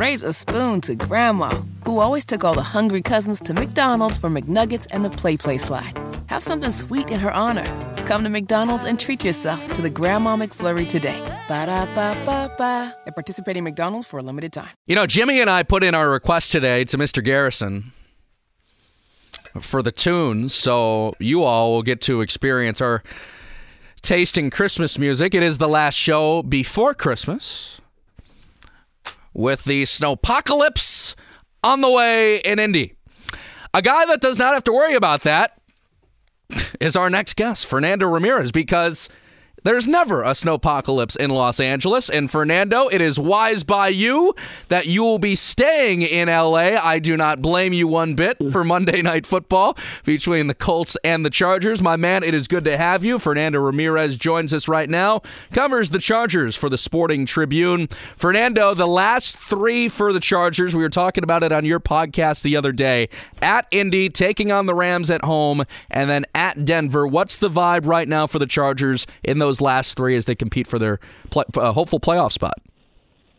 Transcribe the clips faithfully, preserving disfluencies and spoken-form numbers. raise a spoon to Grandma, who always took all the hungry cousins to McDonald's for McNuggets and the Play Play Slide. Have something sweet in her honor. Come to McDonald's and treat yourself to the Grandma McFlurry today. Ba-da-ba-ba-ba. At participating McDonald's for a limited time. You know, Jimmy and I put in our request today to Mister Garrison for the tunes, so you all will get to experience our taste in Christmas music. It is the last show before Christmas with the snowpocalypse on the way in Indy. A guy that does not have to worry about that is our next guest, Fernando Ramirez, because there's never a snowpocalypse in Los Angeles. And Fernando, it is wise by you that you will be staying in L A. I do not blame you one bit for Monday Night Football between the Colts and the Chargers. My man, it is good to have you. Fernando Ramirez joins us right now, covers the Chargers for the Sporting Tribune. Fernando, the last three for the Chargers. We were talking about it on your podcast the other day. At Indy, taking on the Rams at home, and then at Denver. What's the vibe right now for the Chargers in those Those last three as they compete for their play, uh, hopeful playoff spot?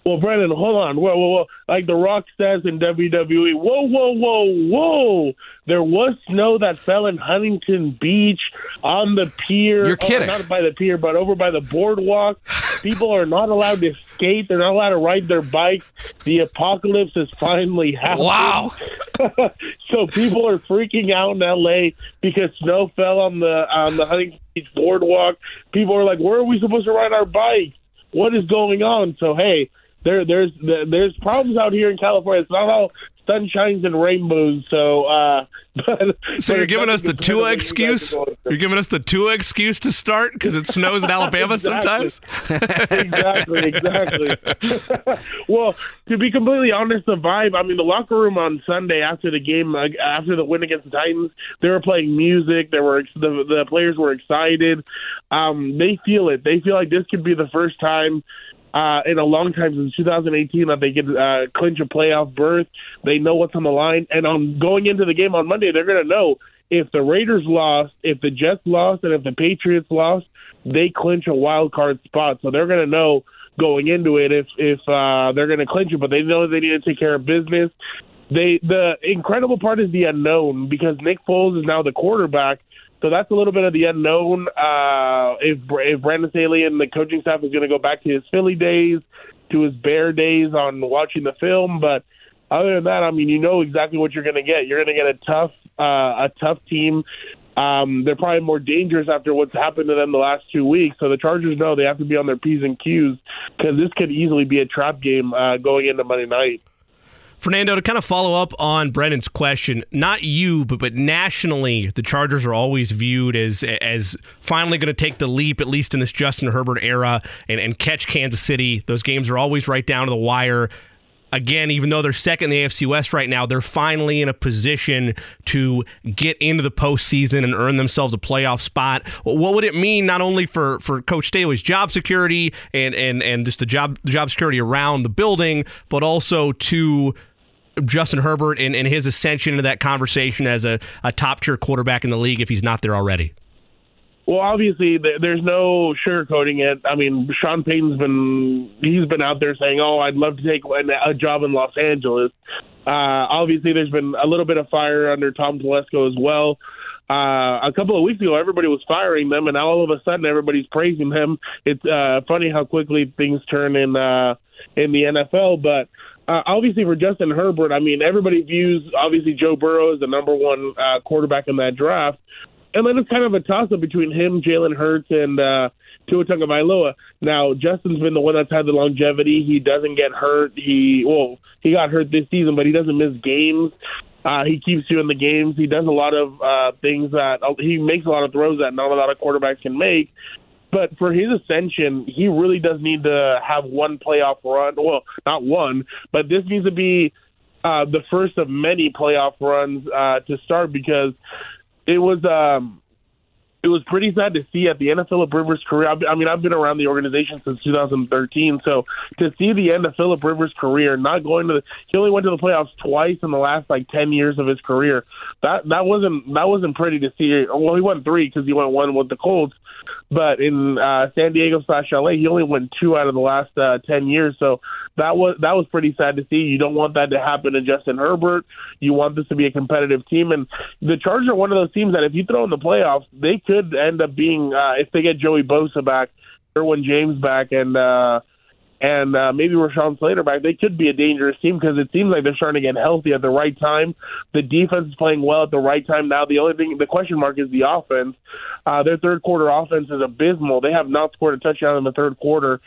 Well, Brandon, hold on. Whoa, whoa, whoa. Like The Rock says in W W E, whoa, whoa, whoa, whoa. There was snow that fell in Huntington Beach on the pier. You're kidding. Oh, not by the pier, but over by the boardwalk. People are not allowed to skate. They're not allowed to ride their bikes. The apocalypse is finally happening. Wow. So people are freaking out in L A because snow fell on the on the Huntington Beach boardwalk. People are like, where are we supposed to ride our bikes? What is going on? So, hey, there there's there's problems out here in California. It's not all sunshines and rainbows. So, uh, but, so you're giving us the two excuse. You you're giving us the two excuse to start because it snows in Alabama exactly. sometimes. exactly, exactly. Well, to be completely honest, the vibe. I mean, the locker room on Sunday after the game, uh, after the win against the Titans, they were playing music. There were the the players were excited. Um, they feel it. They feel like this could be the first time. Uh, in a long time since two thousand eighteen that they can uh, clinch a playoff berth. They know what's on the line. And on going into the game on Monday, they're going to know if the Raiders lost, if the Jets lost, and if the Patriots lost, they clinch a wild card spot. So they're going to know going into it if, if uh, they're going to clinch it. But they know they need to take care of business. They The incredible part is the unknown because Nick Foles is now the quarterback. So that's a little bit of the unknown. Uh, if, if Brandon Staley and the coaching staff is going to go back to his Philly days, to his Bear days on watching the film, but other than that, I mean, you know exactly what you're going to get. You're going to get a tough, uh, a tough team. Um, they're probably more dangerous after what's happened to them the last two weeks. So the Chargers know they have to be on their P's and Q's because this could easily be a trap game uh, going into Monday night. Fernando, to kind of follow up on Brennan's question, not you, but but nationally, the Chargers are always viewed as as finally going to take the leap, at least in this Justin Herbert era, and, and catch Kansas City. Those games are always right down to the wire. Again, even though they're second in the A F C West right now, they're finally in a position to get into the postseason and earn themselves a playoff spot. What would it mean not only for, for Coach Staley's job security and, and, and just the job job security around the building, but also to Justin Herbert and, and his ascension into that conversation as a, a top-tier quarterback in the league if he's not there already? Well, obviously, th- there's no sugarcoating it. I mean, Sean Payton's been he's been out there saying, oh, I'd love to take a job in Los Angeles. Uh, obviously, there's been a little bit of fire under Tom Telesco as well. Uh, a couple of weeks ago, everybody was firing them, and now all of a sudden, everybody's praising them. It's uh, funny how quickly things turn in uh, in the N F L, but Uh, obviously, for Justin Herbert, I mean, everybody views, obviously, Joe Burrow as the number one uh, quarterback in that draft. And then it's kind of a toss-up between him, Jalen Hurts, and uh, Tua Tagovailoa. Now, Justin's been the one that's had the longevity. He doesn't get hurt. He Well, he got hurt this season, but he doesn't miss games. Uh, he keeps you in the games. He does a lot of uh, things that – he makes a lot of throws that not a lot of quarterbacks can make. But for his ascension, he really does need to have one playoff run. Well, not one, but this needs to be uh, the first of many playoff runs uh, to start because it was um, it was pretty sad to see at the end of Philip Rivers' career. I mean, I've been around the organization since two thousand thirteen, so to see the end of Philip Rivers' career, not going to the, he only went to the playoffs twice in the last like ten years of his career. That that wasn't that wasn't pretty to see. Well, he won three because he went one with the Colts. But in uh, San Diego slash L A, he only won two out of the last uh, ten years. So that was that was pretty sad to see. You don't want that to happen to Justin Herbert. You want this to be a competitive team. And the Chargers are one of those teams that if you throw in the playoffs, they could end up being, uh, if they get Joey Bosa back, Derwin James back, and uh, and uh, maybe Rashawn Slater back, they could be a dangerous team because it seems like they're starting to get healthy at the right time. The defense is playing well at the right time now. The only thing, the question mark is the offense. Uh, their third quarter offense is abysmal. They have not scored a touchdown in the third quarter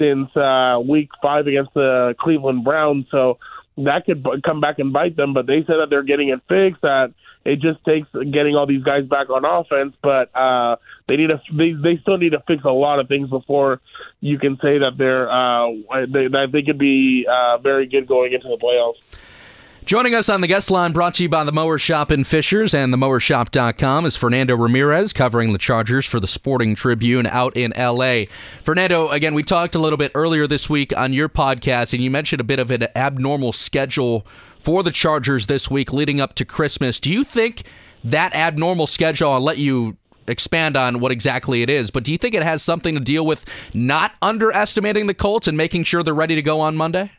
since uh, week five against the Cleveland Browns. So that could b- come back and bite them. But they said that they're getting it fixed, that it just takes getting all these guys back on offense, but uh, they need a, they, they still need to fix a lot of things before you can say that they're uh, they, that they could be uh, very good going into the playoffs. Joining us on the guest line, brought to you by The Mower Shop in Fishers and the mower shop dot com, is Fernando Ramirez, covering the Chargers for the Sporting Tribune out in L A. Fernando, again, we talked a little bit earlier this week on your podcast, and you mentioned a bit of an abnormal schedule for the Chargers this week leading up to Christmas. Do you think that abnormal schedule, I'll let you expand on what exactly it is, but do you think it has something to deal with not underestimating the Colts and making sure they're ready to go on Monday?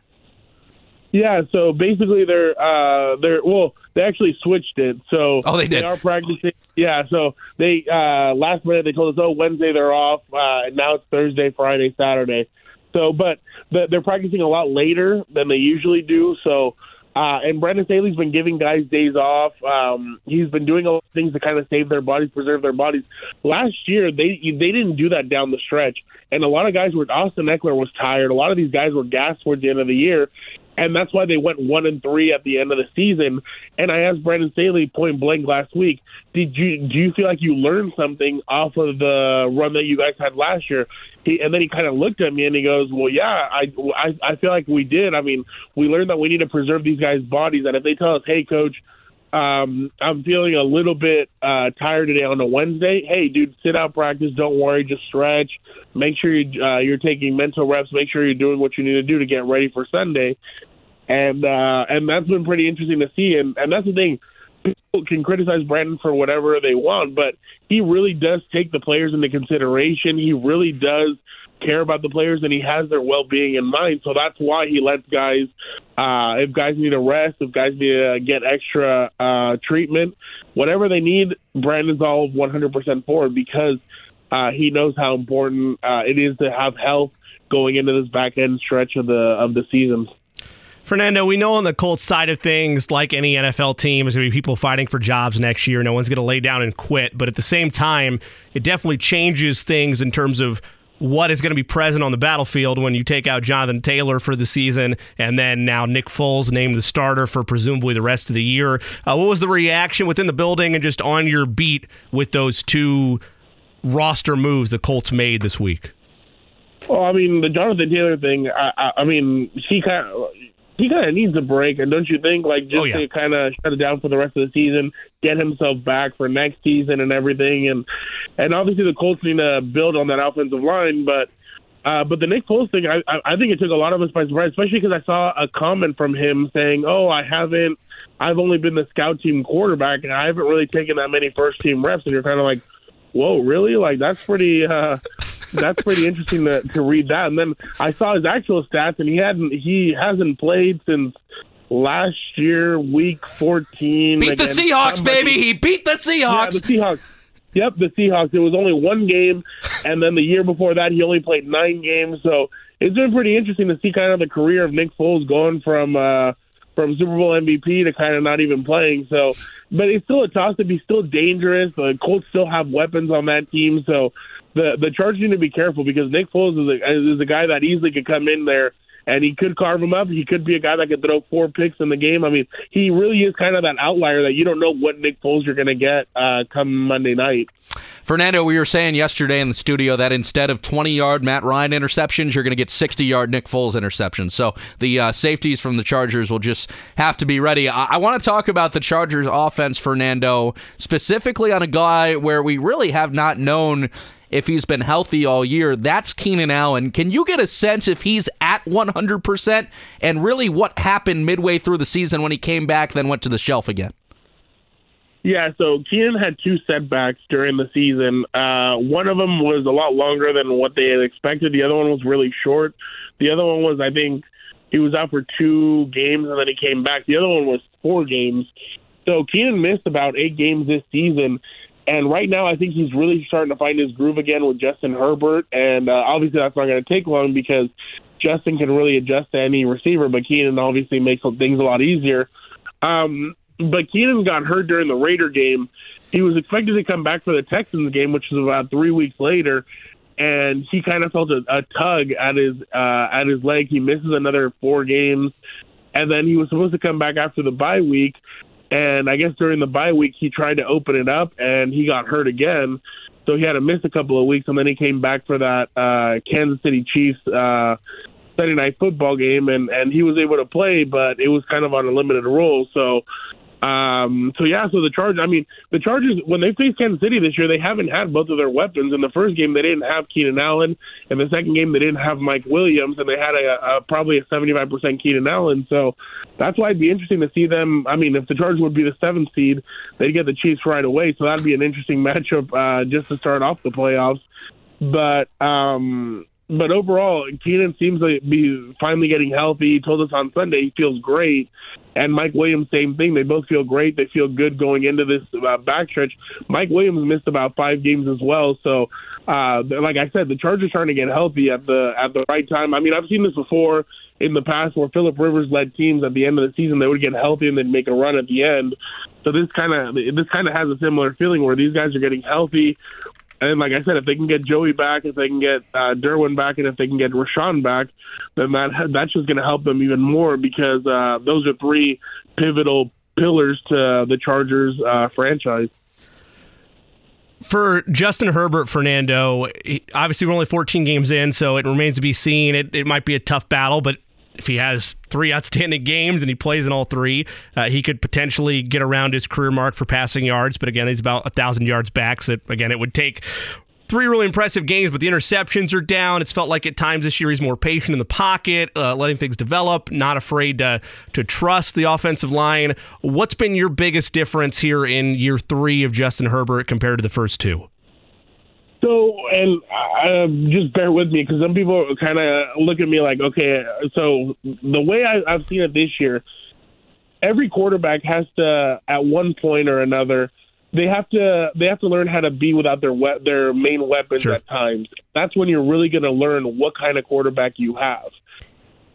Yeah, so basically they're uh, they're well, they actually switched it. So oh, they did. They are practicing. Yeah, so they uh, last minute they told us, oh, Wednesday they're off. Uh, and now it's Thursday, Friday, Saturday. So, but they're practicing a lot later than they usually do. So, uh, and Brandon Staley's been giving guys days off. Um, he's been doing a lot of things to kind of save their bodies, preserve their bodies. Last year they they didn't do that down the stretch, and a lot of guys were. Austin Eckler was tired. A lot of these guys were gassed towards the end of the year. And that's why they went one and three at the end of the season. And I asked Brandon Staley point blank last week, "Did you do you feel like you learned something off of the run that you guys had last year?" He, and then he kind of looked at me and he goes, "Well, yeah, I, I I feel like we did. I mean, we learned that we need to preserve these guys' bodies. And if they tell us, hey, coach, um, I'm feeling a little bit uh, tired today on a Wednesday, hey, dude, sit out practice. Don't worry, just stretch. Make sure you, uh, you're taking mental reps. Make sure you're doing what you need to do to get ready for Sunday." And uh, and that's been pretty interesting to see. And, and that's the thing. People can criticize Brandon for whatever they want, but he really does take the players into consideration. He really does care about the players, and he has their well-being in mind. So that's why he lets guys, uh, if guys need a rest, if guys need to get extra uh, treatment, whatever they need, Brandon's all one hundred percent for it because uh, he knows how important uh, it is to have health going into this back-end stretch of the of the season. Fernando, we know on the Colts side of things, like any N F L team, there's going to be people fighting for jobs next year. No one's going to lay down and quit. But at the same time, it definitely changes things in terms of what is going to be present on the battlefield when you take out Jonathan Taylor for the season and then now Nick Foles named the starter for presumably the rest of the year. Uh, what was the reaction within the building and just on your beat with those two roster moves the Colts made this week? Well, I mean, the Jonathan Taylor thing, I, I, I mean, he kind of... He kind of needs a break, and don't you think? Like, just oh, yeah. to kind of shut it down for the rest of the season, get himself back for next season and everything. And and obviously the Colts need to build on that offensive line. But uh, but the Nick Foles thing, I, I think it took a lot of us by surprise, especially because I saw a comment from him saying, oh, I haven't – I've only been the scout team quarterback, and I haven't really taken that many first-team reps. And you're kind of like, whoa, really? Like, that's pretty uh, – that's pretty interesting to, to read that. And then I saw his actual stats, and he hadn't he hasn't played since last year, week fourteen. Beat the Seahawks, somebody. baby! He beat the Seahawks. Yeah, the Seahawks. Yep, the Seahawks. It was only one game, and then the year before that, he only played nine games. So it's been pretty interesting to see kind of the career of Nick Foles going from uh, from Super Bowl M V P to kind of not even playing. So, but it's still a toss-up. He's still dangerous. The Colts still have weapons on that team, so. The the Chargers need to be careful because Nick Foles is a, is a guy that easily could come in there and he could carve him up. He could be a guy that could throw four picks in the game. I mean, he really is kind of that outlier that you don't know what Nick Foles you're going to get uh, come Monday night. Fernando, we were saying yesterday in the studio that instead of twenty-yard Matt Ryan interceptions, you're going to get sixty-yard Nick Foles interceptions. So the uh, safeties from the Chargers will just have to be ready. I, I want to talk about the Chargers offense, Fernando, specifically on a guy where we really have not known if he's been healthy all year. That's Keenan Allen. Can you get a sense if he's at one hundred percent and really what happened midway through the season when he came back then went to the shelf again? Yeah, so Keenan had two setbacks during the season. Uh, one of them was a lot longer than what they had expected. The other one was really short. The other one was, I think, he was out for two games and then he came back. The other one was four games. So Keenan missed about eight games this season. And right now, I think he's really starting to find his groove again with Justin Herbert. And uh, obviously that's not going to take long because Justin can really adjust to any receiver, but Keenan obviously makes things a lot easier. Um, but Keenan got hurt during the Raider game. He was expected to come back for the Texans game, which was about three weeks later, and he kind of felt a, a tug at his uh, at his leg. He misses another four games, and then he was supposed to come back after the bye week. And I guess during the bye week, he tried to open it up, and he got hurt again. So he had to miss a couple of weeks, and then he came back for that uh, Kansas City Chiefs uh, Sunday night football game, and, and he was able to play, but it was kind of on a limited role. So, um, so yeah, so the Chargers, I mean, the Chargers, when they faced Kansas City this year, they haven't had both of their weapons. In the first game, they didn't have Keenan Allen. In the second game, they didn't have Mike Williams, and they had a, a probably a seventy-five percent Keenan Allen. So that's why it'd be interesting to see them. I mean, if the Chargers would be the seventh seed, they'd get the Chiefs right away. So that'd be an interesting matchup uh, just to start off the playoffs. But um, but overall, Keenan seems to be finally getting healthy. He told us on Sunday he feels great. And Mike Williams, same thing. They both feel great. They feel good going into this uh, backstretch. Mike Williams missed about five games as well. So, uh, like I said, the Chargers are trying to get healthy at the at the right time. I mean, I've seen this before in the past where Philip Rivers-led teams at the end of the season, they would get healthy and then make a run at the end. So this kind of this kind of has a similar feeling where these guys are getting healthy. And like I said, if they can get Joey back, if they can get uh, Derwin back, and if they can get Rashawn back, then that that's just going to help them even more because uh, those are three pivotal pillars to the Chargers uh, franchise. For Justin Herbert, Fernando, obviously we're only fourteen games in, so it remains to be seen. It, it might be a tough battle, but if he has three outstanding games and he plays in all three, uh, he could potentially get around his career mark for passing yards. But again, he's about one thousand yards back. So, again, it would take three really impressive games, but the interceptions are down. It's felt like at times this year he's more patient in the pocket, uh, letting things develop, not afraid to, to trust the offensive line. What's been your biggest difference here in year three of Justin Herbert compared to the first two? So, and uh, just bear with me because some people kind of look at me like, okay, so the way I, I've seen it this year, every quarterback has to, at one point or another, they have to they have to learn how to be without their we- their main weapons sure. at times. That's when you're really going to learn what kind of quarterback you have.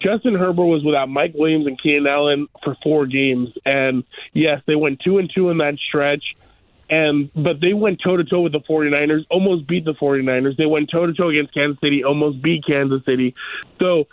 Justin Herbert was without Mike Williams and Keenan Allen for four games, and yes, they went two and two in that stretch. And but they went toe-to-toe with the 49ers, almost beat the 49ers. They went toe-to-toe against Kansas City, almost beat Kansas City. So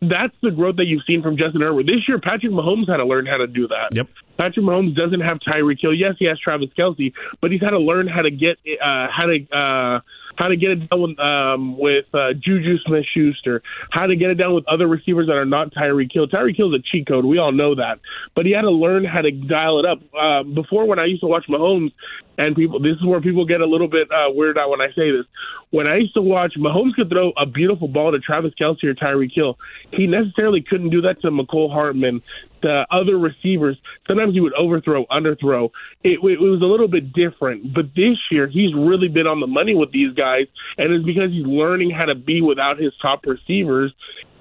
that's the growth that you've seen from Justin Herbert. This year, Patrick Mahomes had to learn how to do that. Yep. Patrick Mahomes doesn't have Tyreek Hill. Yes, he has Travis Kelce, but he's had to learn how to get uh, how to uh, how to get it done with, um, with uh, Juju Smith-Schuster, how to get it done with other receivers that are not Tyreek Hill. Tyreek Hill is a cheat code. We all know that. But he had to learn how to dial it up. Uh, before, when I used to watch Mahomes, and people, this is where people get a little bit uh, weird out when I say this. When I used to watch, Mahomes could throw a beautiful ball to Travis Kelce or Tyreek Hill. He necessarily couldn't do that to McCole Hartman, to other receivers. Sometimes he would overthrow, underthrow. It, it was a little bit different. But this year, he's really been on the money with these guys, and it's because he's learning how to be without his top receivers.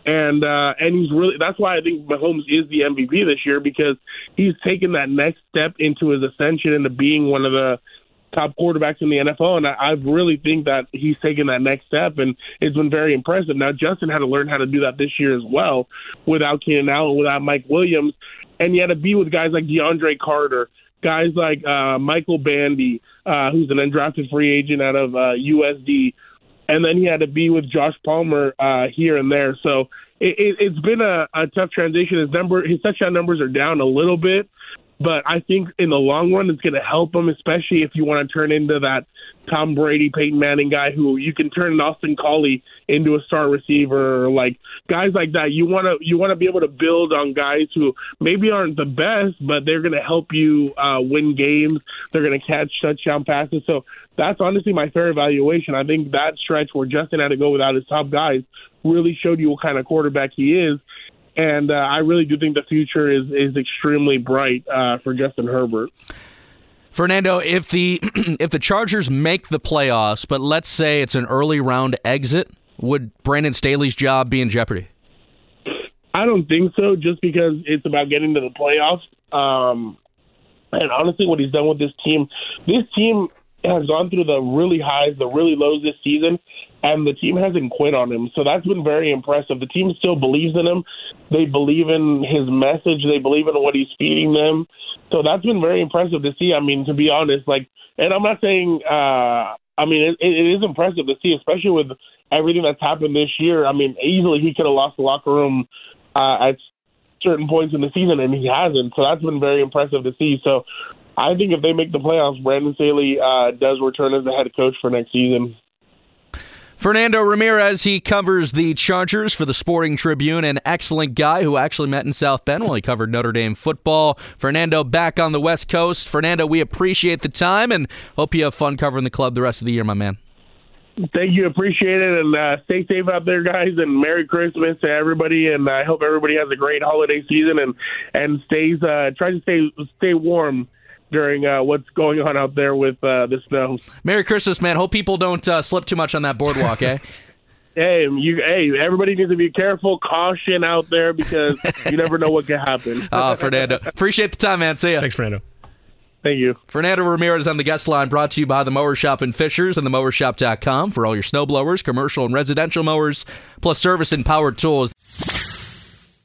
And uh, and he's really that's why I think Mahomes is the M V P this year, because he's taken that next step into his ascension into being one of the top quarterbacks in the N F L. And I, I really think that he's taken that next step, and it's been very impressive. Now, Justin had to learn how to do that this year as well without Keenan Allen, without Mike Williams. And he had to be with guys like DeAndre Carter, guys like uh, Michael Bandy, uh, who's an undrafted free agent out of uh, U S D. And then he had to be with Josh Palmer uh, here and there. So it, it, it's been a, a tough transition. His number, his touchdown numbers are down a little bit, but I think in the long run it's going to help him, especially if you want to turn into that Tom Brady, Peyton Manning guy who you can turn an Austin Collie into a star receiver, or like guys like that. You want to you want to be able to build on guys who maybe aren't the best, but they're going to help you uh, win games. They're going to catch touchdown passes. So that's honestly my fair evaluation. I think that stretch where Justin had to go without his top guys really showed you what kind of quarterback he is. And uh, I really do think the future is is extremely bright uh, for Justin Herbert. Fernando, if the if the Chargers make the playoffs, but let's say it's an early round exit, would Brandon Staley's job be in jeopardy? I don't think so, just because it's about getting to the playoffs. Um, and honestly, what he's done with this team, this team has gone through the really highs, the really lows this season, and the team hasn't quit on him. So that's been very impressive. The team still believes in him. They believe in his message. They believe in what he's feeding them. So that's been very impressive to see. I mean, to be honest, like, and I'm not saying, uh, I mean, it, it is impressive to see, especially with everything that's happened this year. I mean, easily he could have lost the locker room uh, at certain points in the season, and he hasn't. So that's been very impressive to see. So I think if they make the playoffs, Brandon Staley uh, does return as the head coach for next season. Fernando Ramirez, he covers the Chargers for the Sporting Tribune, an excellent guy who actually met in South Bend while he covered Notre Dame football. Fernando back on the West Coast. Fernando, we appreciate the time and hope you have fun covering the club the rest of the year, my man. Thank you. Appreciate it. And uh, stay safe out there, guys, and Merry Christmas to everybody. And I hope everybody has a great holiday season and, and stays uh, try to stay stay warm during uh, what's going on out there with uh, the snow. Merry Christmas, man. Hope people don't uh, slip too much on that boardwalk, eh? Hey, you, hey, everybody needs to be careful, caution out there, because you never know what could happen. Oh, Fernando. Appreciate the time, man. See ya. Thanks, Fernando. Thank you. Fernando Ramirez on the guest line, brought to you by The Mower Shop in Fishers and the mower shop dot com for all your snowblowers, commercial and residential mowers, plus service and power tools.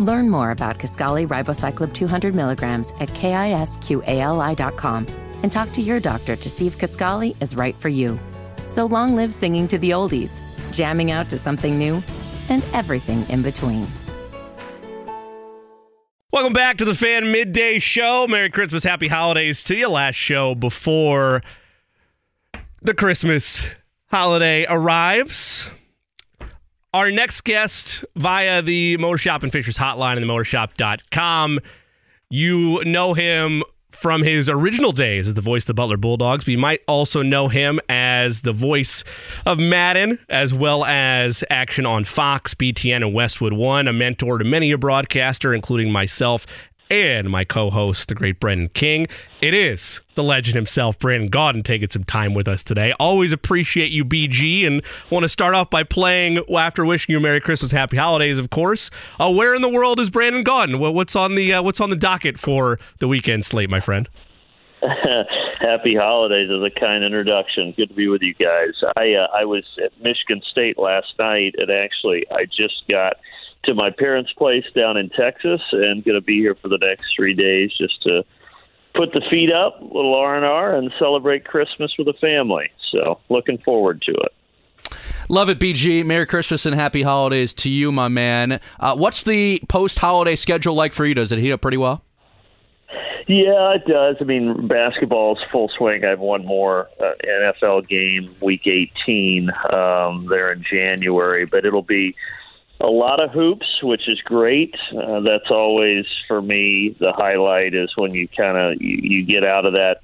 Learn more about Kisqali Ribociclib two hundred milligrams at kisqali dot com and talk to your doctor to see if Kisqali is right for you. So long live singing to the oldies, jamming out to something new, and everything in between. Welcome back to the Fan Midday Show. Merry Christmas, happy holidays to your last show before the Christmas holiday arrives. Our next guest via the Motor Shop and Fishers hotline and the mower shop dot com. You know him from his original days as the voice of the Butler Bulldogs, but you might also know him as the voice of Madden, as well as action on Fox, B T N, and Westwood One, a mentor to many a broadcaster, including myself and my co-host, the great Brendan King. It is the legend himself, Brandon Gaudin, taking some time with us today. Always appreciate you, B G, and want to start off by playing, after wishing you Merry Christmas, Happy Holidays, of course. Uh, where in the world is Brandon Gaudin? What's on the uh, what's on the docket for the weekend slate, my friend? Happy Holidays is a kind introduction. Good to be with you guys. I uh, I was at Michigan State last night, and actually I just got to my parents' place down in Texas, and going to be here for the next three days just to put the feet up, a little R and R, and celebrate Christmas with the family. So looking forward to it. Love it, B G. Merry Christmas and happy holidays to you, my man. Uh, what's the post-holiday schedule like for you? Does it heat up pretty well? Yeah, it does. I mean, basketball's full swing. I have one more uh, N F L game, week eighteen, um, there in January, but it'll be a lot of hoops, which is great. Uh, that's always, for me, the highlight is when you kind of you, you get out of that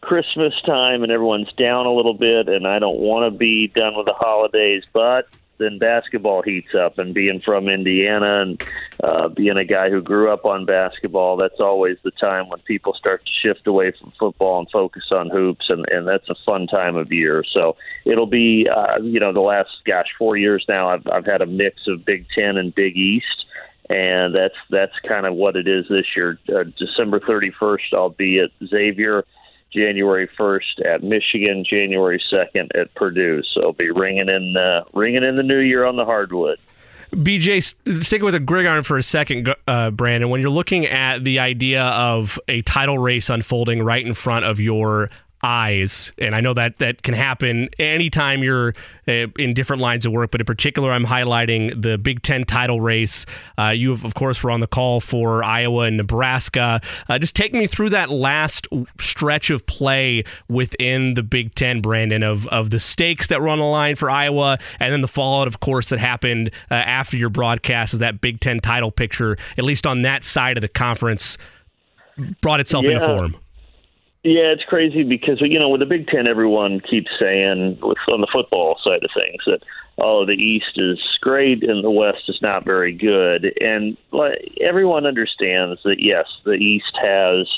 Christmas time and everyone's down a little bit, and I don't want to be done with the holidays, but then basketball heats up, and being from Indiana and uh, being a guy who grew up on basketball, that's always the time when people start to shift away from football and focus on hoops, and, and that's a fun time of year. So it'll be, uh, you know, the last, gosh, four years now, I've, I've had a mix of Big Ten and Big East, and that's that's kind of what it is this year. Uh, December thirty-first, I'll be at Xavier, January first at Michigan, January second at Purdue. So it'll be ringing in, uh, ringing in the new year on the hardwood. B J, sticking with a gridiron for a second, uh, Brandon, when you're looking at the idea of a title race unfolding right in front of your eyes. And I know that that can happen anytime you're uh, in different lines of work, but in particular, I'm highlighting the Big Ten title race. Uh, you, have, of course, were on the call for Iowa and Nebraska. Uh, just take me through that last stretch of play within the Big Ten, Brandon, of, of the stakes that were on the line for Iowa, and then the fallout, of course, that happened uh, after your broadcast of that Big Ten title picture, at least on that side of the conference, brought itself yeah. into form. Yeah, it's crazy because, you know, with the Big Ten, everyone keeps saying with, on the football side of things that, oh, the East is great and the West is not very good. And like, everyone understands that, yes, the East has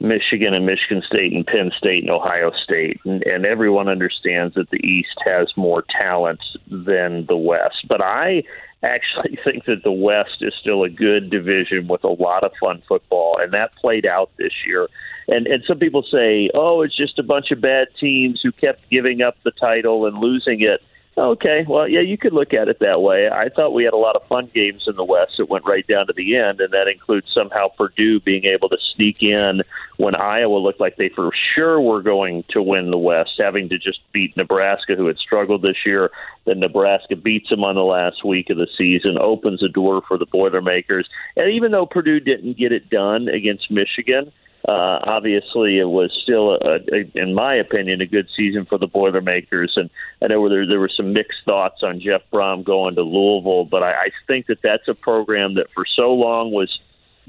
Michigan and Michigan State and Penn State and Ohio State. And, and everyone understands that the East has more talent than the West. But I actually think that the West is still a good division with a lot of fun football, and that played out this year. And and some people say, oh, it's just a bunch of bad teams who kept giving up the title and losing it. Okay, well, yeah, you could look at it that way. I thought we had a lot of fun games in the West that went right down to the end, and that includes somehow Purdue being able to sneak in when Iowa looked like they for sure were going to win the West, having to just beat Nebraska, who had struggled this year. Then Nebraska beats them on the last week of the season, opens a door for the Boilermakers. And even though Purdue didn't get it done against Michigan, Uh, obviously, it was still, a, a, in my opinion, a good season for the Boilermakers. And I know there, there were some mixed thoughts on Jeff Brohm going to Louisville, but I, I think that that's a program that for so long was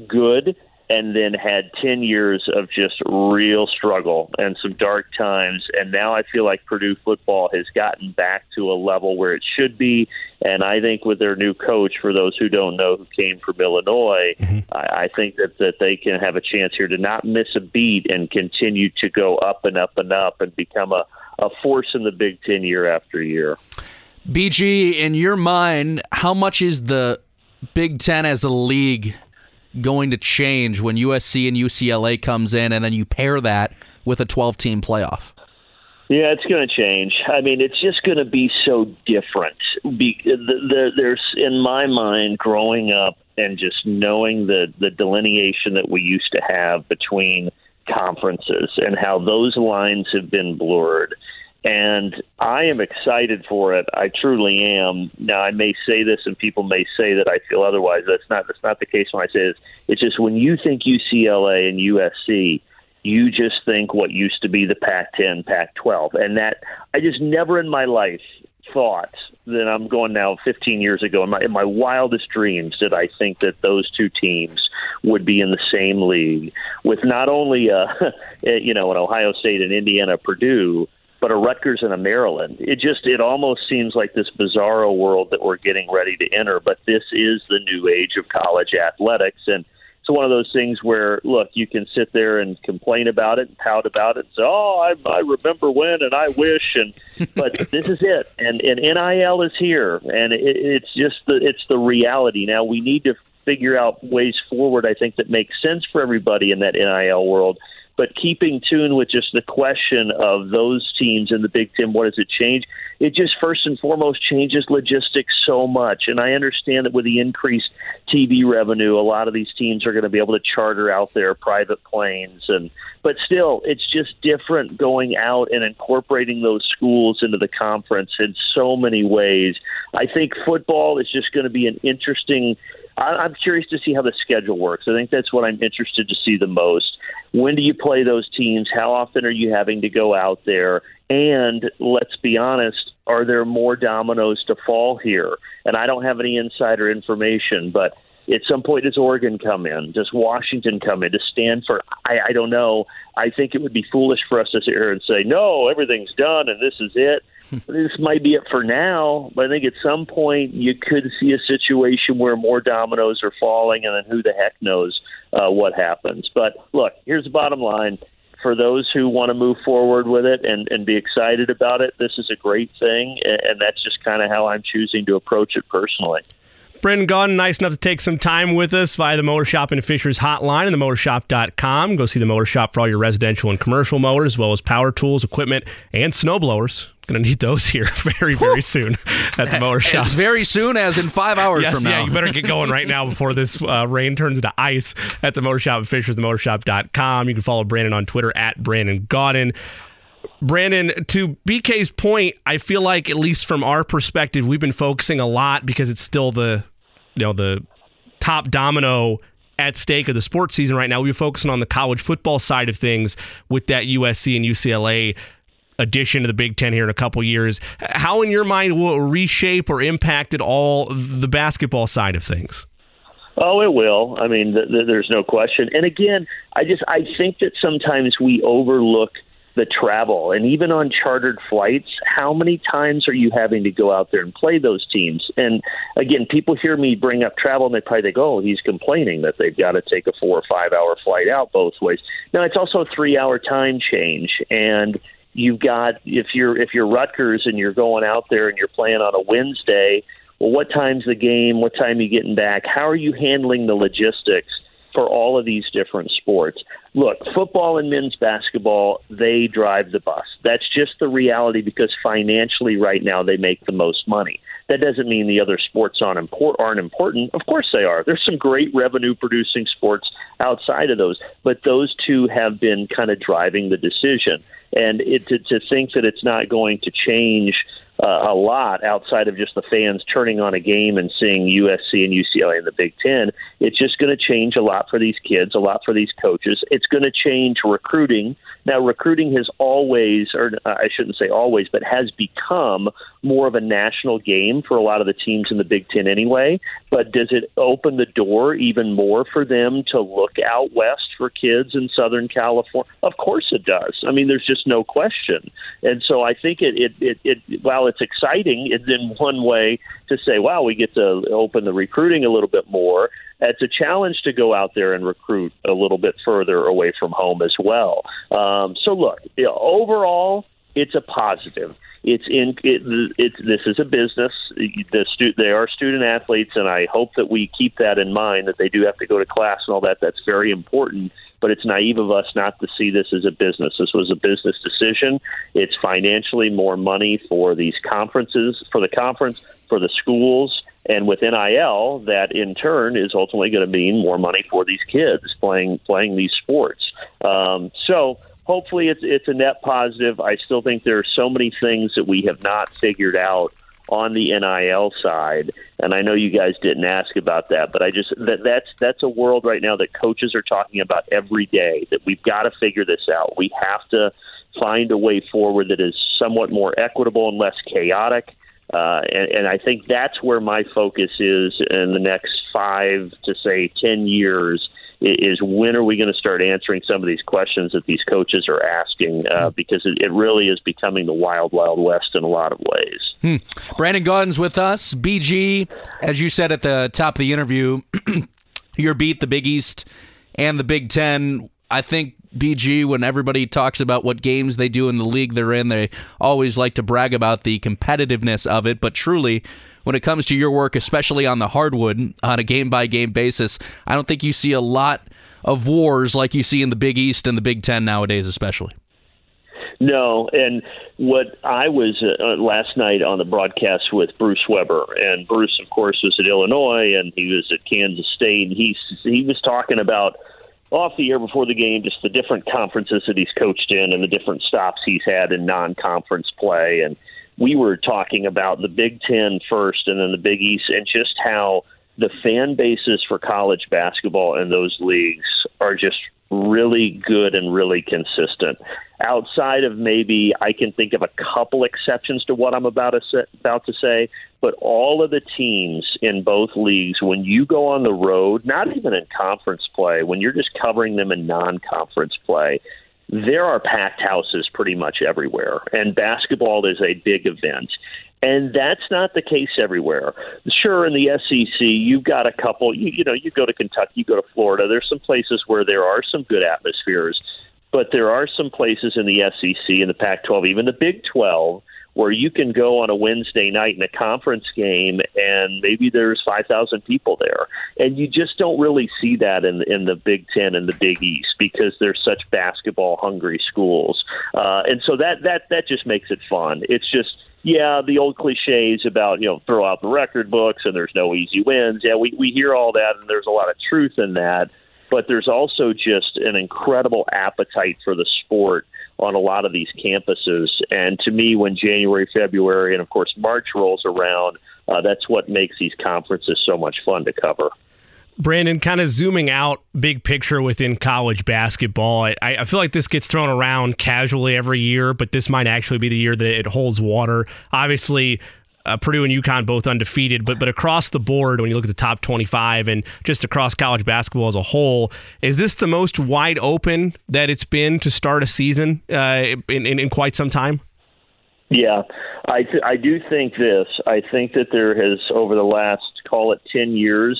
good and then had ten years of just real struggle and some dark times. And now I feel like Purdue football has gotten back to a level where it should be. And I think with their new coach, for those who don't know, who came from Illinois, mm-hmm. I, I think that, that they can have a chance here to not miss a beat and continue to go up and up and up and become a, a force in the Big Ten year after year. B G, in your mind, how much is the Big Ten as a league going to change when U S C and U C L A comes in, and then you pair that with a twelve-team playoff? Yeah, it's going to change. I mean, it's just going to be so different. Be, the, the, there's, in my mind, growing up and just knowing the, the delineation that we used to have between conferences and how those lines have been blurred. And I am excited for it. I truly am. Now, I may say this, and people may say that I feel otherwise. That's not that's not the case when I say this. It's just when you think U C L A and U S C, you just think what used to be the Pac ten, Pac twelve. And that I just never in my life thought that I'm going now fifteen years ago. In my, in my wildest dreams did I think that those two teams would be in the same league with not only, uh, you know, an Ohio State and Indiana, Purdue, but a Rutgers and a Maryland. It just, it almost seems like this bizarro world that we're getting ready to enter, but this is the new age of college athletics. And it's one of those things where, look, you can sit there and complain about it and pout about it and say, oh, I, I remember when and I wish. And but this is it. And, and N I L is here. And it, it's just, the, it's the reality. Now we need to figure out ways forward, I think, that make sense for everybody in that N I L world. But keeping tune with just the question of those teams in the Big Ten, what does it change? It just first and foremost changes logistics so much. And I understand that with the increased T V revenue, a lot of these teams are going to be able to charter out their private planes. And but still, it's just different going out and incorporating those schools into the conference in so many ways. I think football is just going to be an interesting – I'm curious to see how the schedule works. I think that's what I'm interested to see the most. When do you play those teams? How often are you having to go out there? And let's be honest, are there more dominoes to fall here? And I don't have any insider information, but at some point, does Oregon come in? Does Washington come in? Does Stanford? I, I don't know. I think it would be foolish for us to sit here and say, no, everything's done and this is it. This might be it for now, but I think at some point you could see a situation where more dominoes are falling, and then who the heck knows uh, what happens. But look, here's the bottom line. For those who want to move forward with it and, and be excited about it, this is a great thing, and, and that's just kind of how I'm choosing to approach it personally. Brandon Gaudin, nice enough to take some time with us via the Motor Shop and Fishers hotline and the motor shop dot com. Go see the Motor Shop for all your residential and commercial mowers, as well as power tools, equipment, and snowblowers. Going to need those here very, very soon at the mower shop. As very soon as in five hours yes, from now. Yeah, you better get going right now before this uh, rain turns into ice at the mower shop at fishers the mower shop dot com. You can follow Brandon on Twitter at Brandon Gaudin. Brandon, to B K's point, I feel like, at least from our perspective, we've been focusing a lot because it's still the, you know, the top domino at stake of the sports season right now. We're focusing on the college football side of things with that U S C and U C L A addition to the Big Ten here in a couple years. How, in your mind, will it reshape or impact at all the basketball side of things? Oh, it will. I mean, th- th- there's no question. And again, I just I think that sometimes we overlook the travel, and even on chartered flights, how many times are you having to go out there and play those teams? And again, people hear me bring up travel and they probably think, oh, he's complaining that they've got to take a four or five hour flight out both ways. Now, it's also a three hour time change, and you've got, if you're if you're Rutgers and you're going out there and you're playing on a Wednesday, well, what time's the game? What time are you getting back? How are you handling the logistics for all of these different sports? Look, football and men's basketball, they drive the bus. That's just the reality, because financially right now they make the most money. That doesn't mean the other sports aren't important. Of course they are. There's some great revenue-producing sports outside of those, but those two have been kind of driving the decision. And it, to, to think that it's not going to change Uh, a lot outside of just the fans turning on a game and seeing U S C and U C L A in the Big Ten. It's just going to change a lot for these kids, a lot for these coaches. It's going to change recruiting. Now, recruiting has always, or uh, I shouldn't say always, but has become more of a national game for a lot of the teams in the Big Ten anyway. But does it open the door even more for them to look out west for kids in Southern California? Of course it does. I mean, there's just no question. And so I think it, it, it, it while it's exciting, it's in one way to say, wow, we get to open the recruiting a little bit more. It's a challenge to go out there and recruit a little bit further away from home as well. Um, so look, you know, overall, it's a positive. It's in. It, it, this is a business. The stu- they are student athletes, and I hope that we keep that in mind, that they do have to go to class and all that. That's very important. But it's naive of us not to see this as a business. This was a business decision. It's financially more money for these conferences, for the conference, for the schools. And with N I L, that in turn is ultimately going to mean more money for these kids playing playing these sports. Um, so hopefully it's, it's a net positive. I still think there are so many things that we have not figured out on the N I L side, and I know you guys didn't ask about that, but I just that, that's that's a world right now that coaches are talking about every day, that we've got to figure this out. We have to find a way forward that is somewhat more equitable and less chaotic, uh, and, and I think that's where my focus is in the next five to, say, ten years, is when are we going to start answering some of these questions that these coaches are asking, uh, because it, it really is becoming the wild, wild west in a lot of ways. Hmm. Brandon Gaudin's with us. B G, as you said at the top of the interview, your beat, the Big East and the Big Ten. I think, B G, when everybody talks about what games they do in the league they're in, they always like to brag about the competitiveness of it. But truly, when it comes to your work, especially on the hardwood, on a game-by-game basis, I don't think you see a lot of wars like you see in the Big East and the Big Ten nowadays, especially. No, and what I was uh, last night on the broadcast with Bruce Weber, and Bruce, of course, was at Illinois, and he was at Kansas State, and he, he was talking about off the year before the game, just the different conferences that he's coached in and the different stops he's had in non-conference play. And we were talking about the Big Ten first and then the Big East, and just how the fan bases for college basketball in those leagues are just really good and really consistent. Outside of maybe, I can think of a couple exceptions to what I'm about to say, about to say, but all of the teams in both leagues, when you go on the road, not even in conference play, when you're just covering them in non-conference play, there are packed houses pretty much everywhere, and basketball is a big event. And that's not the case everywhere. Sure, in the S E C, you've got a couple, you, you know, you go to Kentucky, you go to Florida, there's some places where there are some good atmospheres, but there are some places in the S E C, in the Pac twelve, even the Big twelve, where you can go on a Wednesday night in a conference game and maybe there's five thousand people there. And you just don't really see that in, in the Big Ten and the Big East because they're such basketball-hungry schools. Uh, and so that, that, that just makes it fun. It's just, yeah, the old cliches about, you know, throw out the record books and there's no easy wins. Yeah, we, we hear all that, and there's a lot of truth in that. But there's also just an incredible appetite for the sport on a lot of these campuses. And to me, when January, February, and of course March rolls around, uh, that's what makes these conferences so much fun to cover. Brandon, kind of zooming out big picture within college basketball, I, I feel like this gets thrown around casually every year, but this might actually be the year that it holds water. Obviously, Uh, Purdue and UConn both undefeated, but but across the board, when you look at the top twenty-five and just across college basketball as a whole, is this the most wide open that it's been to start a season uh, in, in, in quite some time? Yeah, I, th- I do think this. I think that there has, over the last, call it ten years,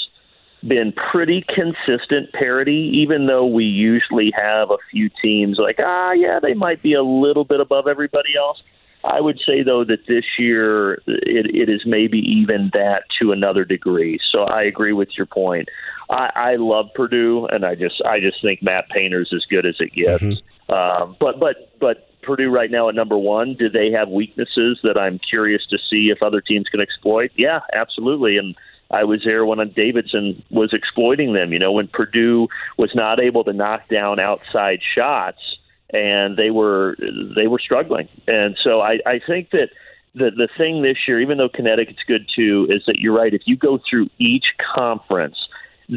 been pretty consistent parity, even though we usually have a few teams like, ah, yeah, they might be a little bit above everybody else. I would say, though, that this year it, it is maybe even that to another degree. So I agree with your point. I, I love Purdue, and I just I just think Matt Painter's as good as it gets. Mm-hmm. Uh, but but but Purdue right now at number one, do they have weaknesses that I'm curious to see if other teams can exploit? Yeah, absolutely. And I was there when Davidson was exploiting them. You know, when Purdue was not able to knock down outside shots, and they were they were struggling. And so I, I think that the, the thing this year, even though Connecticut's good too, is that you're right. If you go through each conference,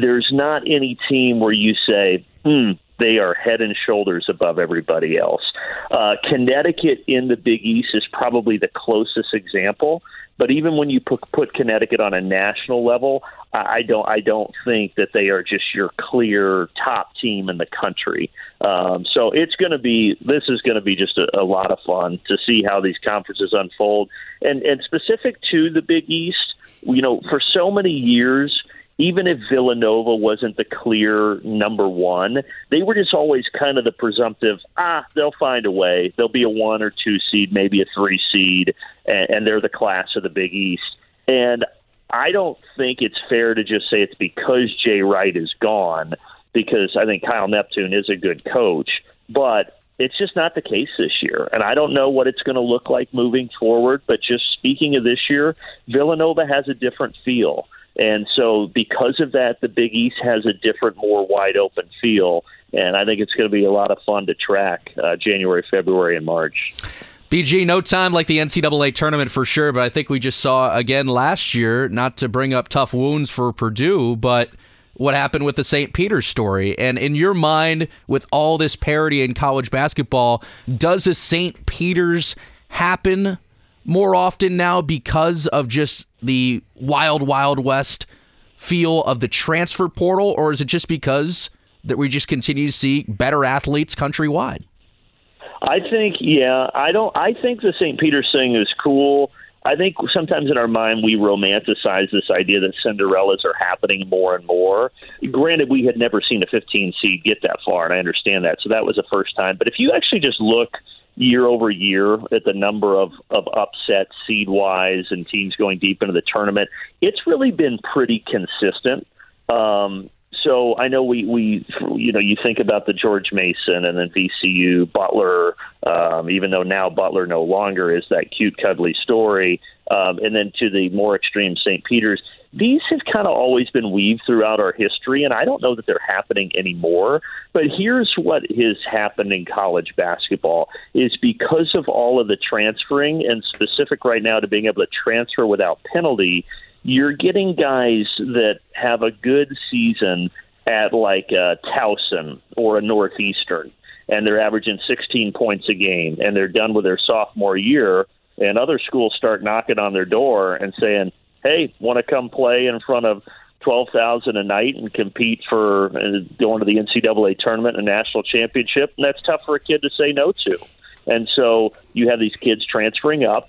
there's not any team where you say, hmm, they are head and shoulders above everybody else. Uh, Connecticut in the Big East is probably the closest example. But even when you put Connecticut on a national level, I don't I don't think that they are just your clear top team in the country. Um, so it's going to be this is going to be just a, a lot of fun to see how these conferences unfold. And, and specific to the Big East, you know, for so many years, even if Villanova wasn't the clear number one, they were just always kind of the presumptive, ah, they'll find a way. They'll be a one or two seed, maybe a three seed, and, and they're the class of the Big East. And I don't think it's fair to just say it's because Jay Wright is gone, because I think Kyle Neptune is a good coach. But it's just not the case this year, and I don't know what it's going to look like moving forward. But just speaking of this year, Villanova has a different feel. And so because of that, the Big East has a different, more wide-open feel, and I think it's going to be a lot of fun to track uh, January, February, and March. B G, no time like the N C double A tournament for sure, but I think we just saw again last year, not to bring up tough wounds for Purdue, but what happened with the Saint Peter's story. And in your mind, with all this parity in college basketball, does a Saint Peter's happen more often now because of just the wild, wild west feel of the transfer portal, or is it just because that we just continue to see better athletes countrywide? I think, yeah, I don't. I think the Saint Peter's thing is cool. I think sometimes in our mind we romanticize this idea that Cinderellas are happening more and more. Granted, we had never seen a fifteen seed get that far, and I understand that, so that was the first time. But if you actually just look year over year at the number of, of upsets seed-wise and teams going deep into the tournament, it's really been pretty consistent. Um, so I know we, we, you know, you think about the George Mason and then V C U, Butler, um, even though now Butler no longer is that cute, cuddly story, um, and then to the more extreme Saint Peter's. These have kind of always been weaved throughout our history, and I don't know that they're happening anymore. But here's what has happened in college basketball is because of all of the transferring, and specific right now to being able to transfer without penalty, you're getting guys that have a good season at like a Towson or a Northeastern, and they're averaging sixteen points a game, and they're done with their sophomore year, and other schools start knocking on their door and saying, hey, want to come play in front of twelve thousand a night and compete for going to the N C double A tournament and national championship? And that's tough for a kid to say no to. And so you have these kids transferring up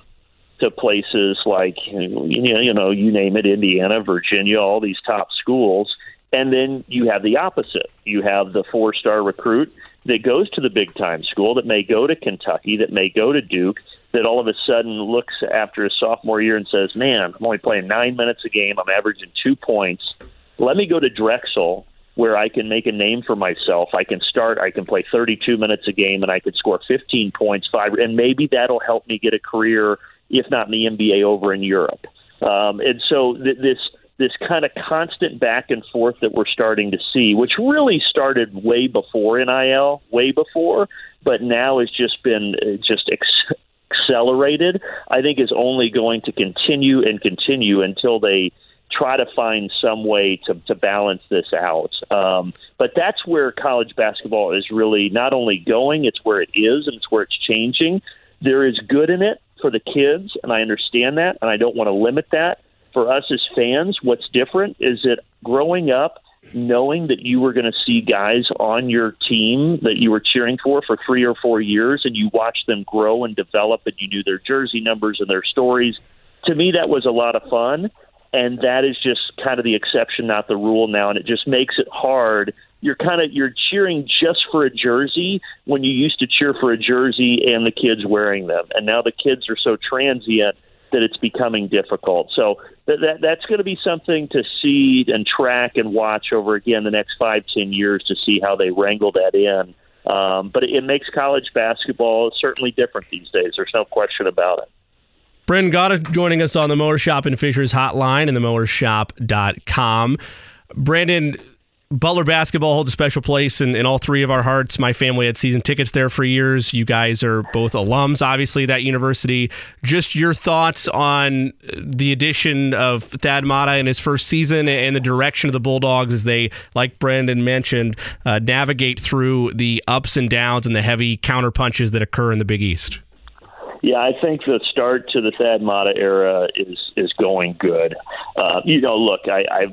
to places like, you know, you name it, Indiana, Virginia, all these top schools. And then you have the opposite. You have the four-star recruit that goes to the big-time school, that may go to Kentucky, that may go to Duke, that all of a sudden looks after his sophomore year and says, man, I'm only playing nine minutes a game. I'm averaging two points. Let me go to Drexel where I can make a name for myself. I can start, I can play thirty-two minutes a game, and I can score fifteen points, five, and maybe that'll help me get a career, if not in the N B A, over in Europe. Um, and so th- this this kind of constant back and forth that we're starting to see, which really started way before N I L, way before, but now has just been just ex- accelerated, I think is only going to continue and continue until they try to find some way to, to balance this out. Um, but that's where college basketball is really not only going, it's where it is and it's where it's changing. There is good in it for the kids, and I understand that, and I don't want to limit that. For us as fans, what's different is that growing up, knowing that you were going to see guys on your team that you were cheering for for three or four years, and you watched them grow and develop, and you knew their jersey numbers and their stories, to me that was a lot of fun. And that is just kind of the exception, not the rule now. And it just makes it hard. You're kind of you're cheering just for a jersey when you used to cheer for a jersey and the kids wearing them. And now the kids are so transient that it's becoming difficult. So that, that that's going to be something to see and track and watch over, again, the next five, ten years to see how they wrangle that in. Um, but it, it makes college basketball certainly different these days. There's no question about it. Brandon Gaudin joining us on the Mower Shop and Fishers hotline and the mower shop dot com. Brandon, Butler basketball holds a special place in, in all three of our hearts. My family had season tickets there for years. You guys are both alums, obviously, that university. Just your thoughts on the addition of Thad Matta in his first season and the direction of the Bulldogs as they, like Brandon mentioned, uh, navigate through the ups and downs and the heavy counterpunches that occur in the Big East. Yeah, I think the start to the Thad Matta era is is going good. Uh, you know, look, I, I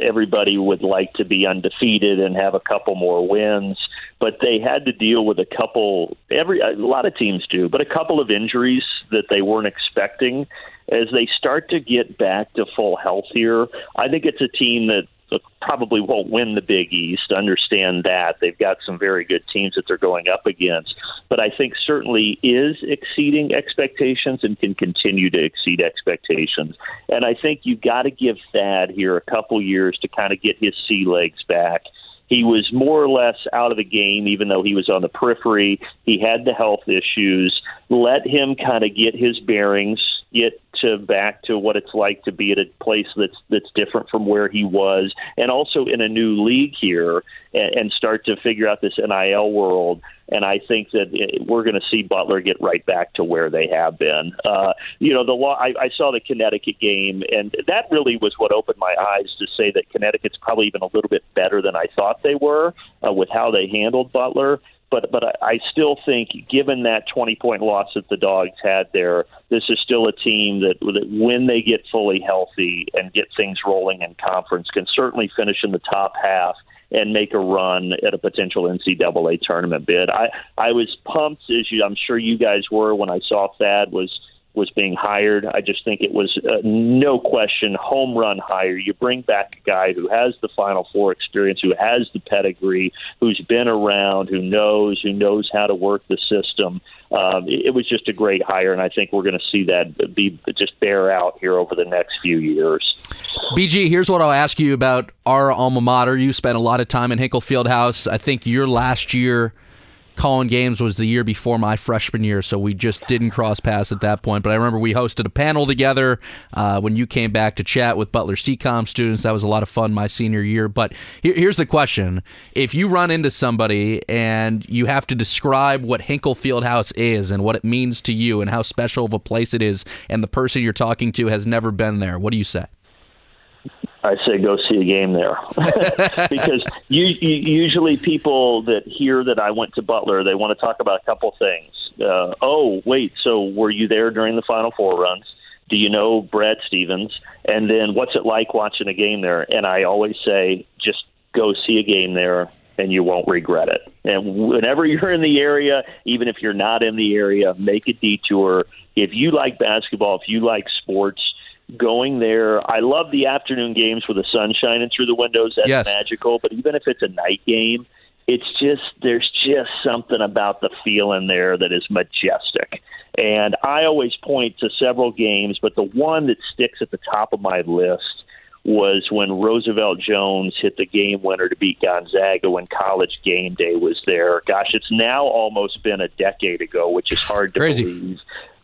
everybody would like to be undefeated and have a couple more wins, but they had to deal with a couple. Every a lot of teams do, but a couple of injuries that they weren't expecting. As they start to get back to full health here, I think it's a team that probably won't win the Big East. Understand that. They've got some very good teams that they're going up against, but I think certainly is exceeding expectations and can continue to exceed expectations. And I think you got to give Thad here a couple years to kind of get his sea legs back. He was more or less out of the game, even though he was on the periphery. He had the health issues. Let him kind of get his bearings, get to back to what it's like to be at a place that's that's different from where he was, and also in a new league here, and, and start to figure out this N I L world. And I think that it, we're going to see Butler get right back to where they have been. Uh, you know, the law. I, I saw the Connecticut game, and that really was what opened my eyes to say that Connecticut's probably even a little bit better than I thought they were uh, with how they handled Butler. But but I still think, given that twenty-point loss that the Dogs had there, this is still a team that, that when they get fully healthy and get things rolling in conference, can certainly finish in the top half and make a run at a potential N C double A tournament bid. I, I was pumped, as you, I'm sure you guys were, when I saw Thad was was being hired. I just think it was uh, no question home run hire. You bring back a guy who has the Final Four experience, who has the pedigree, who's been around, who knows, who knows how to work the system. Um, it, it was just a great hire, and I think we're going to see that be just bear out here over the next few years. B G, here's what I'll ask you about our alma mater. You spent a lot of time in Hinkle Fieldhouse. I think your last year calling games was the year before my freshman year, so we just didn't cross paths at that point. But I remember we hosted a panel together uh, when you came back to chat with Butler C COM students. That was a lot of fun my senior year. But here, here's the question. If you run into somebody and you have to describe what Hinkle Fieldhouse is and what it means to you and how special of a place it is, and the person you're talking to has never been there, what do you say? I say go see a game there because you, you, usually people that hear that I went to Butler, they want to talk about a couple things. Uh, oh, wait, so were you there during the Final Four runs? Do you know Brad Stevens? And then what's it like watching a game there? And I always say just go see a game there and you won't regret it. And whenever you're in the area, even if you're not in the area, make a detour. If you like basketball, if you like sports, going there. I love the afternoon games with the sun shining through the windows. That's yes. magical. But even if it's a night game, it's just, there's just something about the feeling there that is majestic. And I always point to several games, but the one that sticks at the top of my list was when Roosevelt Jones hit the game winner to beat Gonzaga when College Game Day was there. Gosh, it's now almost been a decade ago, which is hard to Crazy. believe.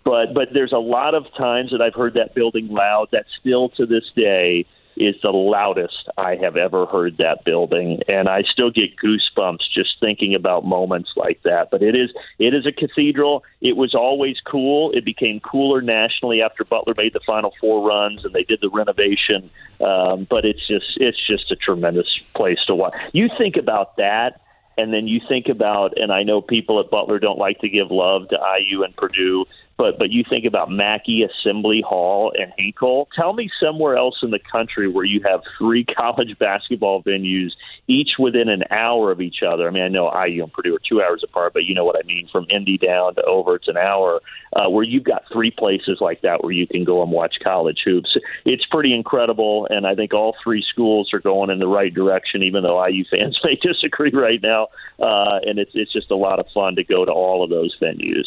But but there's a lot of times that I've heard that building loud. That still to this day is the loudest I have ever heard that building. And I still get goosebumps just thinking about moments like that. But it is it is a cathedral. It was always cool. It became cooler nationally after Butler made the Final Four runs and they did the renovation. Um, but it's just it's just a tremendous place to watch. You think about that. And then you think about, and I know people at Butler don't like to give love to I U and Purdue, but but you think about Mackey, Assembly Hall, and Hinkle. Tell me somewhere else in the country where you have three college basketball venues, each within an hour of each other. I mean, I know I U and Purdue are two hours apart, but you know what I mean. From Indy down to over, it's an hour, uh, where you've got three places like that where you can go and watch college hoops. It's pretty incredible, and I think all three schools are going in the right direction, even though I U fans may disagree right now. Uh, and it's it's just a lot of fun to go to all of those venues.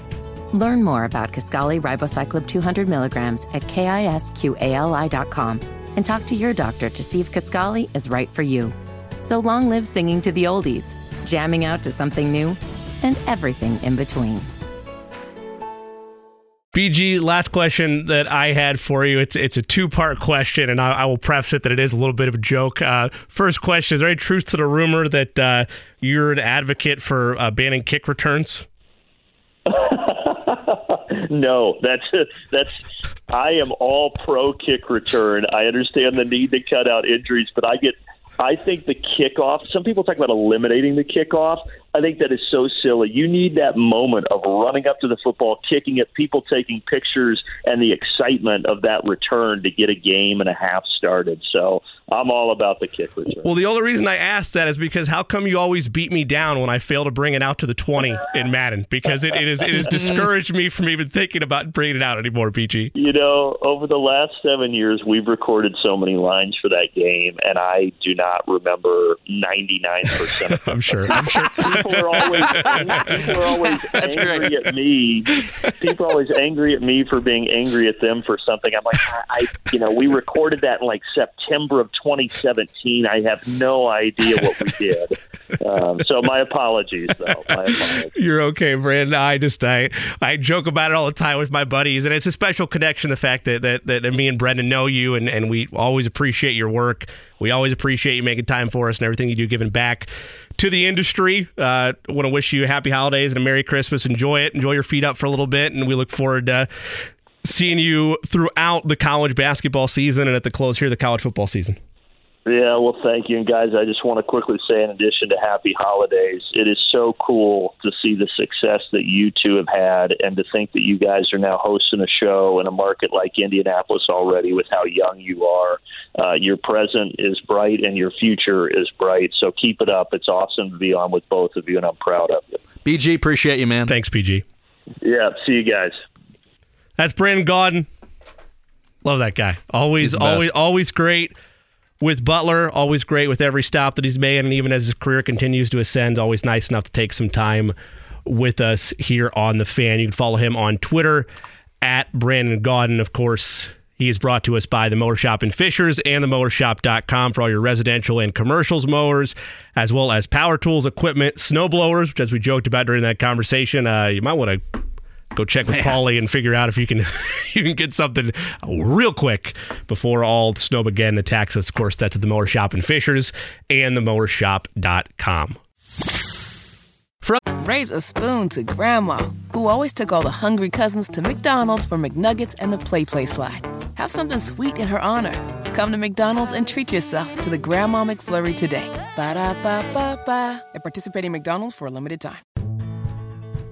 Learn more about Kisqali Ribociclib two hundred milligrams at kisqali dot com and talk to your doctor to see if Kisqali is right for you. So long live singing to the oldies, jamming out to something new, and everything in between. B G, last question that I had for you. It's it's a two-part question, and I, I will preface it that it is a little bit of a joke. Uh, first question, is there any truth to the rumor that uh, you're an advocate for uh, banning kick returns? No, that's that's. I am all pro kick return. I understand the need to cut out injuries, but I get. I think the kickoff. Some people talk about eliminating the kickoff. I think that is so silly. You need that moment of running up to the football, kicking it, people taking pictures, and the excitement of that return to get a game and a half started. So I'm all about the kick return. Well, the only reason I asked that is because how come you always beat me down when I fail to bring it out to the twenty in Madden? Because it, it is it has discouraged me from even thinking about bringing it out anymore, B G. You know, over the last seven years, we've recorded so many lines for that game, and I do not remember ninety-nine percent of them. I'm sure. I'm sure. People are always, people are always angry great. at me. People are always angry at me for being angry at them for something. I'm like, I, I, you know, we recorded that in like September of twenty seventeen. I have no idea what we did. Um, so my apologies, though. My apologies. You're okay, Brandon. I just, I, I joke about it all the time with my buddies, and it's a special connection, the fact that that, that me and Brendan know you, and, and we always appreciate your work. We always appreciate you making time for us and everything you do, giving back to the industry. I uh, want to wish you happy holidays and a Merry Christmas. Enjoy it. Enjoy your feet up for a little bit. And we look forward to seeing you throughout the college basketball season and at the close here, the college football season. Yeah, well, thank you. And guys, I just want to quickly say, in addition to happy holidays, it is so cool to see the success that you two have had and to think that you guys are now hosting a show in a market like Indianapolis already with how young you are. Uh, your present is bright and your future is bright. So keep it up. It's awesome to be on with both of you, and I'm proud of you. B G, appreciate you, man. Thanks, B G. Yeah, see you guys. That's Brandon Gaudin. Love that guy. Always, always, always great. With Butler, always great with every stop that he's made, and even as his career continues to ascend, always nice enough to take some time with us here on The Fan. You can follow him on Twitter, at Brandon Gaudin. Of course, he is brought to us by The Mower Shop in Fishers and the mower shop dot com for all your residential and commercials mowers, as well as power tools, equipment, snow blowers, which, as we joked about during that conversation, uh, you might want to go check with Paulie and figure out if you can you can get something real quick before all snow again attacks us. Of course, that's at The Mower Shop in Fishers and the mower shop dot com. Raise a spoon to Grandma, who always took all the hungry cousins to McDonald's for McNuggets and the Play Play Slide. Have something sweet in her honor. Come to McDonald's and treat yourself to the Grandma McFlurry today. Ba-da-ba-ba-ba. At participating McDonald's for a limited time.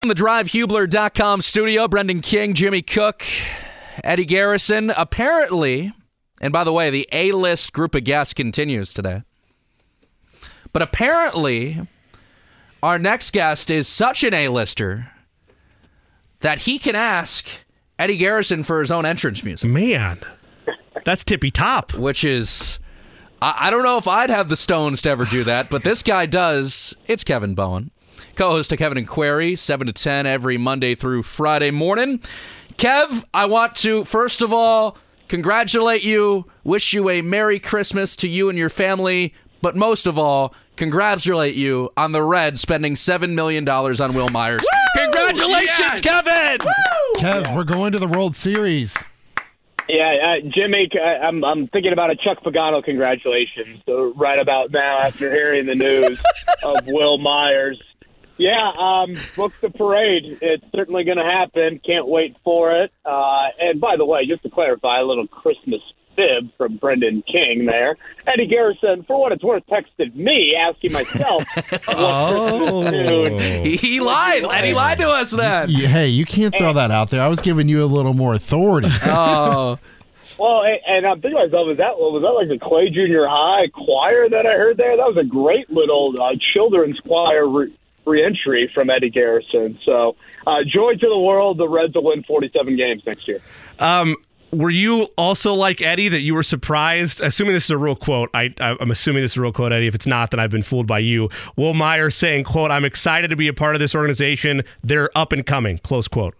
The Drive Hubler dot com studio, Brendan King, Jimmy Cook, Eddie Garrison. Apparently, and by the way, the A-list group of guests continues today. But apparently, our next guest is such an A-lister that he can ask Eddie Garrison for his own entrance music. Man, that's tippy top. Which is, I, I don't know if I'd have the stones to ever do that, but this guy does. It's Kevin Bowen, co-host of Kevin and Query, seven to ten every Monday through Friday morning. Kev, I want to, first of all, congratulate you, wish you a Merry Christmas to you and your family, but most of all, congratulate you on the Reds spending seven million dollars on Will Myers. Woo! Congratulations, yes! Kevin! Woo! Kev, yeah. We're going to the World Series. Yeah, uh, Jimmy, I'm I'm thinking about a Chuck Pagano congratulations so right about now after hearing the news of Will Myers. Yeah, um, book the parade. It's certainly going to happen. Can't wait for it. Uh, and by the way, just to clarify, a little Christmas fib from Brendan King there. Eddie Garrison, for what it's worth, texted me asking myself. oh, dude. He, he lied. Eddie lied to us then. Hey, you can't throw and, that out there. I was giving you a little more authority. oh. Well, and, and I'm thinking to myself, was that, was that like the Clay Junior High choir that I heard there? That was a great little uh, children's choir re- re-entry from Eddie Garrison. So, uh, joy to the world. The Reds will win forty-seven games next year. Um, were you also like Eddie that you were surprised? Assuming this is a real quote, I, I'm assuming this is a real quote, Eddie. If it's not, then I've been fooled by you. Will Myers saying, quote, "I'm excited to be a part of this organization. They're up and coming," close quote.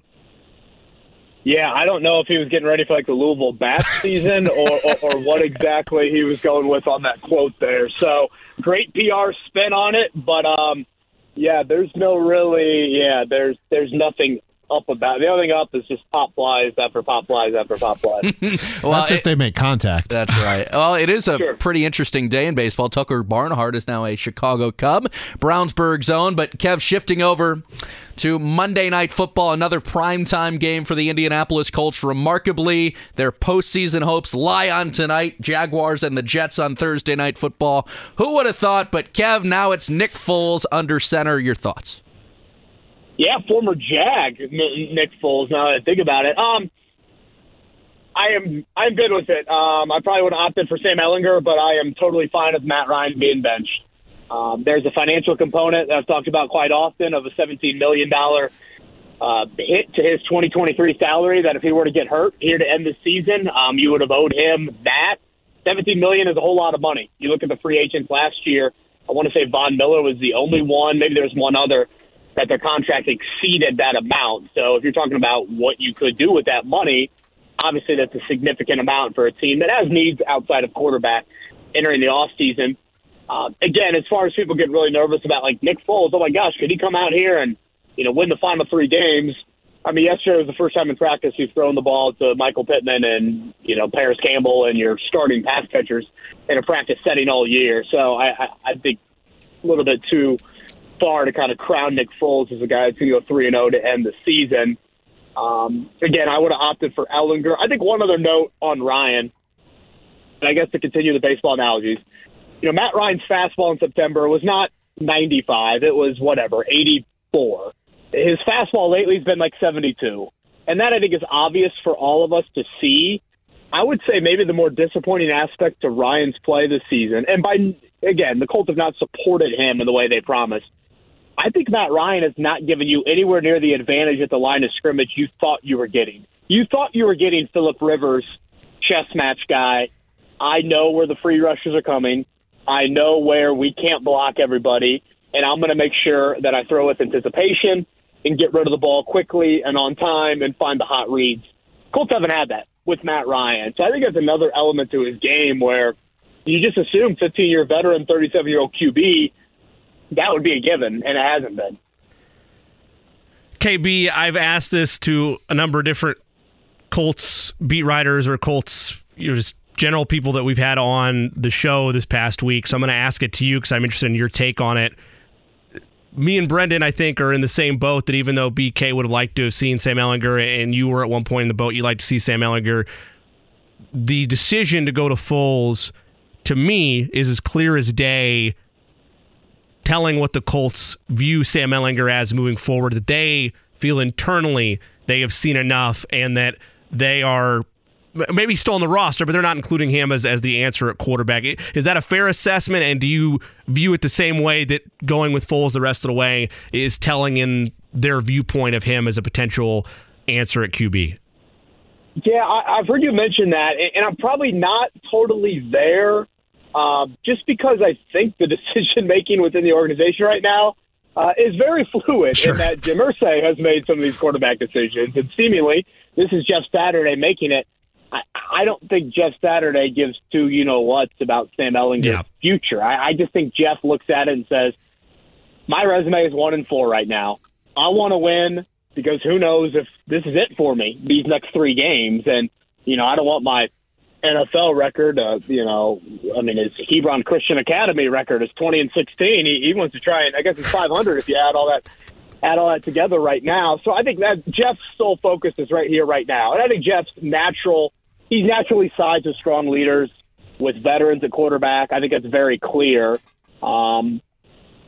Yeah, I don't know if he was getting ready for like the Louisville Bats season or, or, or what exactly he was going with on that quote there. So, great P R spin on it, but um, Yeah, there's no really, yeah, there's there's nothing up about it. The only thing up is just pop flies after pop flies after pop flies. well, that's it, if they make contact. That's right. Well, it is a sure. pretty interesting day in baseball. Tucker Barnhart is now a Chicago Cub, Brownsburg's own. But, Kev, shifting over to Monday Night Football, another primetime game for the Indianapolis Colts. Remarkably, their postseason hopes lie on tonight. Jaguars and the Jets on Thursday Night Football. Who would have thought? But, Kev, now it's Nick Foles under center. Your thoughts? Yeah, former Jag, Nick Foles, now that I think about it. Um, I am I'm good with it. Um, I probably would have opted for Sam Ehlinger, but I am totally fine with Matt Ryan being benched. Um, there's a financial component that I've talked about quite often of a seventeen million dollars uh, hit to his twenty twenty-three salary that if he were to get hurt here to end the season, um, you would have owed him that. seventeen million dollars is a whole lot of money. You look at the free agents last year, I want to say Von Miller was the only one, maybe there was one other, that their contract exceeded that amount. So if you're talking about what you could do with that money, obviously that's a significant amount for a team that has needs outside of quarterback entering the offseason. Uh, again, as far as people get really nervous about, like, Nick Foles, oh, my gosh, could he come out here and, you know, win the final three games? I mean, yesterday was the first time in practice he's thrown the ball to Michael Pittman and, you know, Paris Campbell and your starting pass catchers in a practice setting all year. So I, I, I think a little bit too – far to kind of crown Nick Foles as a guy that's going to go three and oh to end the season. Um, again, I would have opted for Ehlinger. I think one other note on Ryan, and I guess to continue the baseball analogies, you know, Matt Ryan's fastball in September was not ninety-five. It was whatever, eighty-four. His fastball lately has been like seventy-two. And that, I think, is obvious for all of us to see. I would say maybe the more disappointing aspect to Ryan's play this season, and by, again, the Colts have not supported him in the way they promised, I think Matt Ryan has not given you anywhere near the advantage at the line of scrimmage you thought you were getting. You thought you were getting Phillip Rivers, chess match guy. I know where the free rushers are coming. I know where we can't block everybody, and I'm going to make sure that I throw with anticipation and get rid of the ball quickly and on time and find the hot reads. Colts haven't had that with Matt Ryan. So I think that's another element to his game where you just assume fifteen-year veteran, thirty-seven-year-old Q B, that would be a given, and it hasn't been. K B, I've asked this to a number of different Colts beat writers or Colts, you know, just general people that we've had on the show this past week. So I'm going to ask it to you because I'm interested in your take on it. Me and Brendan, I think, are in the same boat that even though B K would have liked to have seen Sam Ehlinger, and you were at one point in the boat, you'd like to see Sam Ehlinger. The decision to go to Foles, to me, is as clear as day, telling what the Colts view Sam Ehlinger as moving forward, that they feel internally they have seen enough and that they are maybe still on the roster, but they're not including him as, as the answer at quarterback. Is that a fair assessment, and do you view it the same way that going with Foles the rest of the way is telling in their viewpoint of him as a potential answer at Q B? Yeah, I, I've heard you mention that, and I'm probably not totally there uh, just because I think the decision-making within the organization right now uh, is very fluid. Sure. In that Jim Irsay has made some of these quarterback decisions, and seemingly this is Jeff Saturday making it. I, I don't think Jeff Saturday gives two you-know-whats about Sam Ellinger's yeah. future. I, I just think Jeff looks at it and says, my resume is one and four right now. I want to win because who knows if this is it for me, these next three games. And, you know, I don't want my N F L record, uh, you know, I mean, his Hebron Christian Academy record is twenty and sixteen. He, he wants to try and I guess it's five hundred if you add all that add all that together right now. So I think that Jeff's sole focus is right here, right now. And I think Jeff's natural He naturally sides with strong leaders, with veterans at quarterback. I think that's very clear. Um,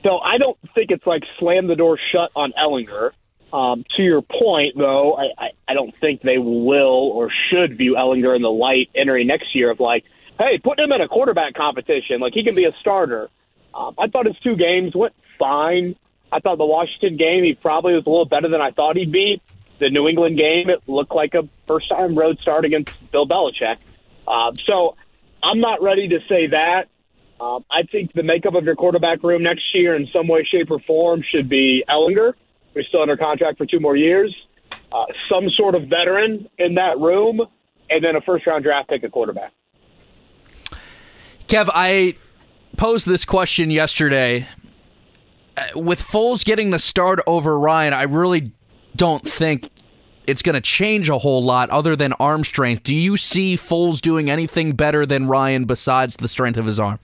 so I don't think it's like slam the door shut on Ehlinger. Um, to your point, though, I, I, I don't think they will or should view Ehlinger in the light entering next year of like, hey, put him in a quarterback competition. Like, he can be a starter. Um, I thought his two games went fine. I thought the Washington game, he probably was a little better than I thought he'd be. The New England game, it looked like a first-time road start against Bill Belichick. Uh, so I'm not ready to say that. Um, I think the makeup of your quarterback room next year in some way, shape, or form should be Ehlinger, who's still under contract for two more years, uh, some sort of veteran in that room, and then a first-round draft pick at quarterback. Kev, I posed this question yesterday. With Foles getting the start over Ryan, I really don't think it's going to change a whole lot other than arm strength. Do you see Foles doing anything better than Ryan besides the strength of his arm?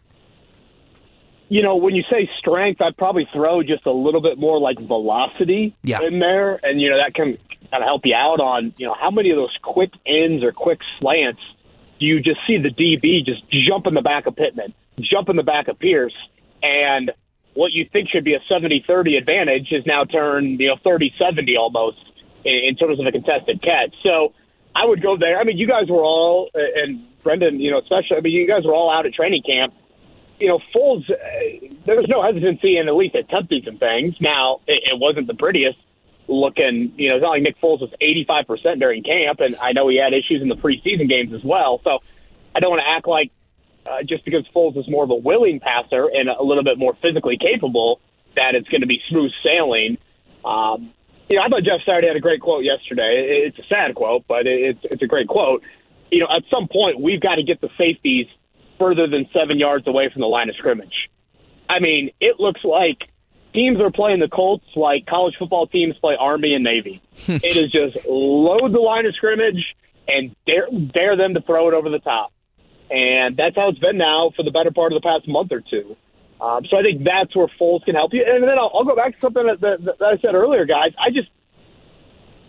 You know, when you say strength, I'd probably throw just a little bit more like velocity yeah. in there. And, you know, that can kind of help you out on, you know, how many of those quick ends or quick slants do you just see the D B just jump in the back of Pittman, jump in the back of Pierce, and what you think should be a seventy thirty advantage is now turned, you know, thirty seventy almost in terms of a contested catch. So I would go there. I mean, you guys were all, and Brendan, you know, especially, I mean, you guys were all out at training camp. You know, Foles, there was no hesitancy in at least attempting some things. Now, it wasn't the prettiest looking, you know, it's not like Nick Foles was eighty-five percent during camp, and I know he had issues in the preseason games as well. So I don't want to act like, Uh, just because Foles is more of a willing passer and a little bit more physically capable, that it's going to be smooth sailing. Um, you know, I thought Jeff Saturday had a great quote yesterday. It's a sad quote, but it's it's a great quote. You know, at some point, we've got to get the safeties further than seven yards away from the line of scrimmage. I mean, it looks like teams are playing the Colts like college football teams play Army and Navy. It is just load the line of scrimmage and dare, dare them to throw it over the top. And that's how it's been now for the better part of the past month or two. Um, so I think that's where Foles can help you. And then I'll, I'll go back to something that, that, that I said earlier, guys. I just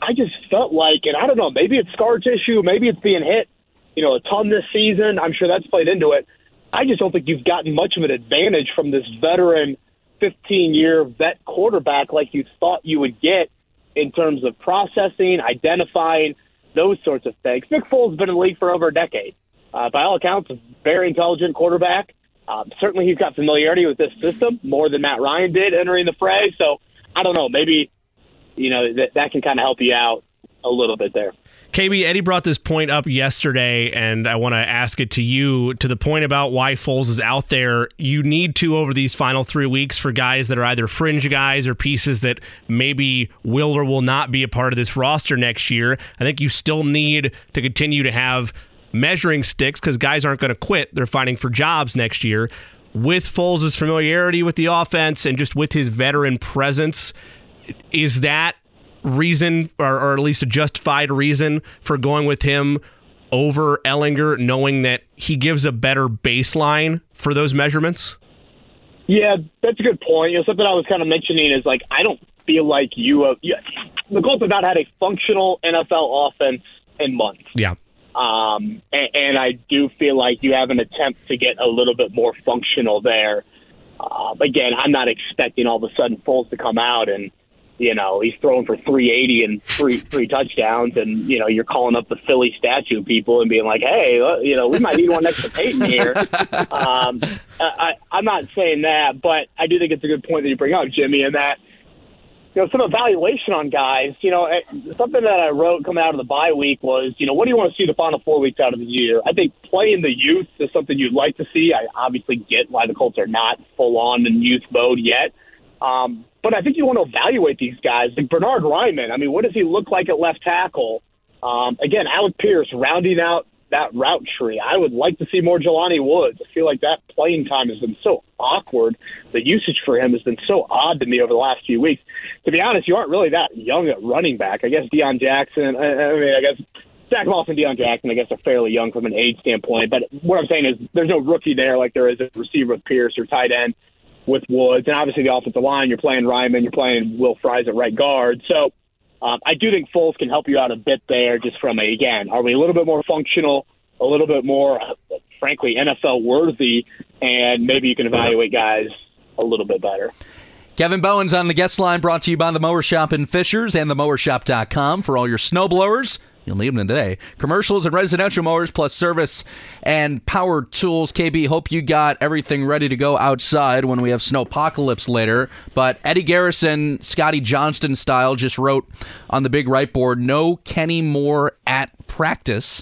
I just felt like, and I don't know, maybe it's scar tissue, maybe it's being hit, you know, a ton this season. I'm sure that's played into it. I just don't think you've gotten much of an advantage from this veteran fifteen-year vet quarterback like you thought you would get in terms of processing, identifying, those sorts of things. Nick Foles has been in the league for over a decade. Uh, by all accounts, a very intelligent quarterback. Uh, certainly he's got familiarity with this system, more than Matt Ryan did entering the fray. So, I don't know, maybe, you know, th- that can kind of help you out a little bit there. K B, Eddie brought this point up yesterday, and I want to ask it to you, to the point about why Foles is out there. You need to, over these final three weeks, for guys that are either fringe guys or pieces that maybe will or will not be a part of this roster next year. I think you still need to continue to have measuring sticks because guys aren't going to quit. They're fighting for jobs next year. With Foles' familiarity with the offense and just with his veteran presence, is that reason, or, or at least a justified reason for going with him over Ellinger, knowing that he gives a better baseline for those measurements? Yeah, that's a good point. You know, something I was kind of mentioning is, like, I don't feel like you, uh, you the Colts have not had a functional N F L offense in months. Yeah. Um, and, and I do feel like you have an attempt to get a little bit more functional there. Uh, again, I'm not expecting all of a sudden Foles to come out and, you know, he's throwing for three eighty and three three touchdowns, and, you know, you're calling up the Philly statue people and being like, hey, you know, we might need one next to Peyton here. Um, I, I'm not saying that, but I do think it's a good point that you bring up, Jimmy, and that, you know, some evaluation on guys, you know, something that I wrote coming out of the bye week was, you know, what do you want to see the final four weeks out of the year? I think playing the youth is something you'd like to see. I obviously get why the Colts are not full on in youth mode yet. Um, but I think you want to evaluate these guys. Like Bernard Raimann, I mean, what does he look like at left tackle? Um, again, Alec Pierce rounding out that route tree. I would like to see more Jelani Woods. I feel like that playing time has been so awkward. The usage for him has been so odd to me over the last few weeks. To be honest, you aren't really that young at running back. I guess Deion Jackson, I, I mean, I guess Zach Moss and Deion Jackson, I guess, are fairly young from an age standpoint. But what I'm saying is there's no rookie there like there is a receiver with Pierce or tight end with Woods. And obviously the offensive line, you're playing Raimann, you're playing Will Fries at right guard. So Um, I do think Foles can help you out a bit there just from, a, again, are we a little bit more functional, a little bit more, frankly, N F L-worthy, and maybe you can evaluate guys a little bit better. Kevin Bowen's on the guest line, brought to you by The Mower Shop in Fishers and the mower shop dot com for all your snowblowers. You'll need them today. Commercials and residential mowers, plus service and power tools. K B, hope you got everything ready to go outside when we have snowpocalypse later. But Eddie Garrison, Scotty Johnston style, just wrote on the big right board, no Kenny Moore at practice.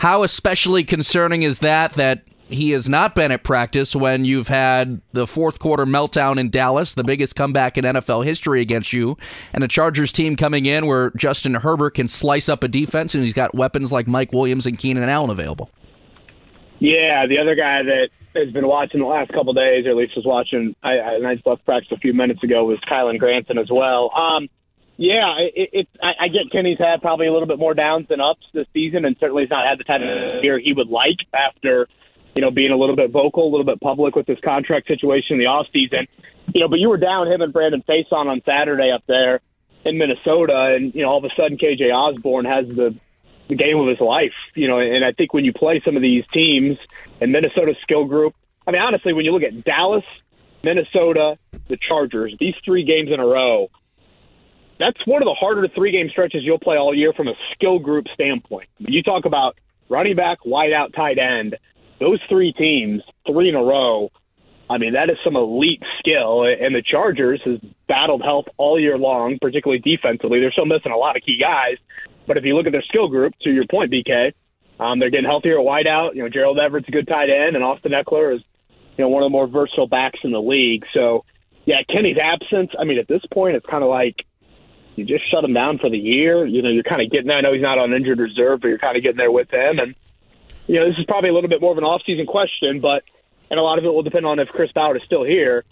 How especially concerning is that, that he has not been at practice when you've had the fourth quarter meltdown in Dallas, the biggest comeback in N F L history against you, and a Chargers team coming in where Justin Herbert can slice up a defense and he's got weapons like Mike Williams and Keenan Allen available. Yeah, the other guy that has been watching the last couple of days, or at least was watching, I, I, and I just left practice a few minutes ago, was Kylan Granson as well. Um, yeah, it, it, I, I get Kenny's had probably a little bit more downs than ups this season, and certainly has not had the type of year he would like after – you know, being a little bit vocal, a little bit public with this contract situation in the offseason. You know, but you were down him and Brandon Faison on Saturday up there in Minnesota, and, you know, all of a sudden K J Osborne has the, the game of his life. You know, and I think when you play some of these teams and Minnesota's skill group, I mean, honestly, when you look at Dallas, Minnesota, the Chargers, these three games in a row, that's one of the harder three-game stretches you'll play all year from a skill group standpoint. When you talk about running back, wideout, tight end, those three teams, three in a row, I mean, that is some elite skill. And the Chargers has battled health all year long, particularly defensively. They're still missing a lot of key guys. But if you look at their skill group, to your point, B K, um, they're getting healthier at wideout. You know, Gerald Everett's a good tight end, and Austin Eckler is, you know, one of the more versatile backs in the league. So, yeah, Kenny's absence, I mean, at this point, it's kind of like you just shut him down for the year. You know, you're kind of getting there. I know he's not on injured reserve, but you're kind of getting there with him. And, you know, this is probably a little bit more of an off-season question, but and a lot of it will depend on if Chris Ballard is still here.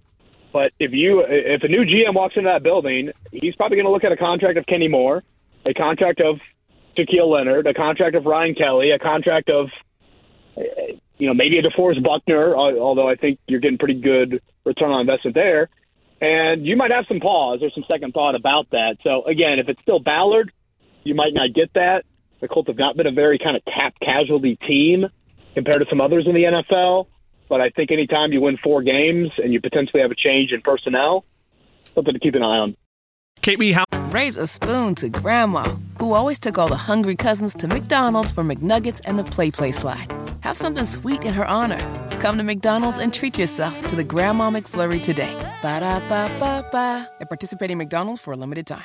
But if you, if a new G M walks into that building, he's probably going to look at a contract of Kenny Moore, a contract of Shaquille Leonard, a contract of Ryan Kelly, a contract of, you know, maybe a DeForest Buckner, although I think you're getting pretty good return on investment there. And you might have some pause or some second thought about that. So, again, if it's still Ballard, you might not get that. The Colts have not been a very kind of cap casualty team compared to some others in the N F L. But I think anytime you win four games and you potentially have a change in personnel, something to keep an eye on. K B, how? Raise a spoon to Grandma, who always took all the hungry cousins to McDonald's for McNuggets and the Play Play Slide. Have something sweet in her honor. Come to McDonald's and treat yourself to the Grandma McFlurry today. Ba-da-ba-ba-ba. At participating McDonald's for a limited time.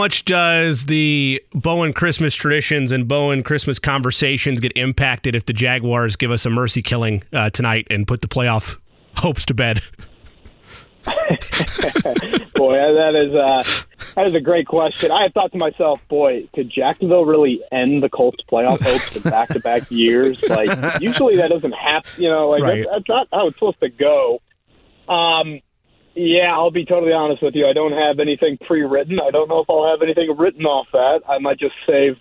much does the Bowen Christmas traditions and Bowen Christmas conversations get impacted if the Jaguars give us a mercy killing uh, tonight and put the playoff hopes to bed? Boy, that is uh, that is a great question. I thought to myself, boy, could Jacksonville really end the Colts' playoff hopes in back-to-back years? Like, usually that doesn't happen. You know, like right. that's, that's not how it's supposed to go. Um, yeah, I'll be totally honest with you. I don't have anything pre-written. I don't know if I'll have anything written off that. I might just save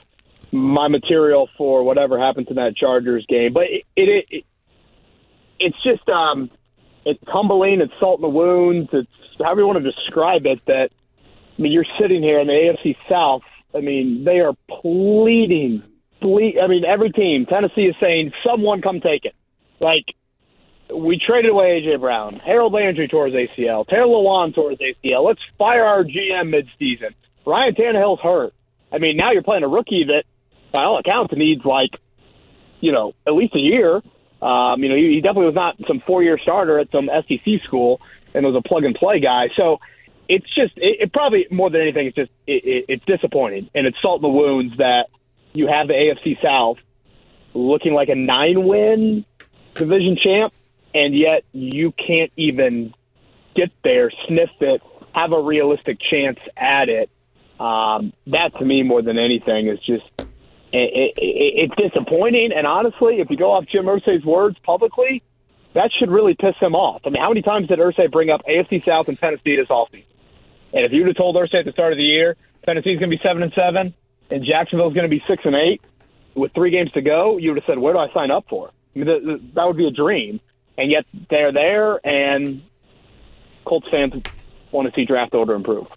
my material for whatever happens in that Chargers game. But it, it, it it's just um. It's humbling, it's salt in the wounds, it's however you want to describe it, that, I mean, you're sitting here in the A F C South, I mean, they are pleading, ple- I mean, every team, Tennessee is saying, someone come take it. Like, we traded away A J Brown, Harold Landry tore his A C L, Taylor Lewan tore his A C L, let's fire our G M midseason. Ryan Tannehill's hurt. I mean, now you're playing a rookie that, by all accounts, needs, like, you know, at least a year. Um, you know, he definitely was not some four-year starter at some S E C school and was a plug-and-play guy. So it's just it, it probably more than anything, it's just it, it, it's disappointing. And it's salt in the wounds that you have the A F C South looking like a nine-win division champ, and yet you can't even get there, sniff it, have a realistic chance at it. Um, that, to me, more than anything, is just – It, it, it, it's disappointing, and honestly, if you go off Jim Irsay's words publicly, that should really piss him off. I mean, how many times did Irsay bring up A F C South and Tennessee this offseason? And if you would have told Irsay at the start of the year, Tennessee's going to be seven and seven, and Jacksonville's going to be six and eight, with three games to go, you would have said, "Where do I sign up for?" I mean, th- th- that would be a dream. And yet they're there, and Colts fans want to see draft order improve.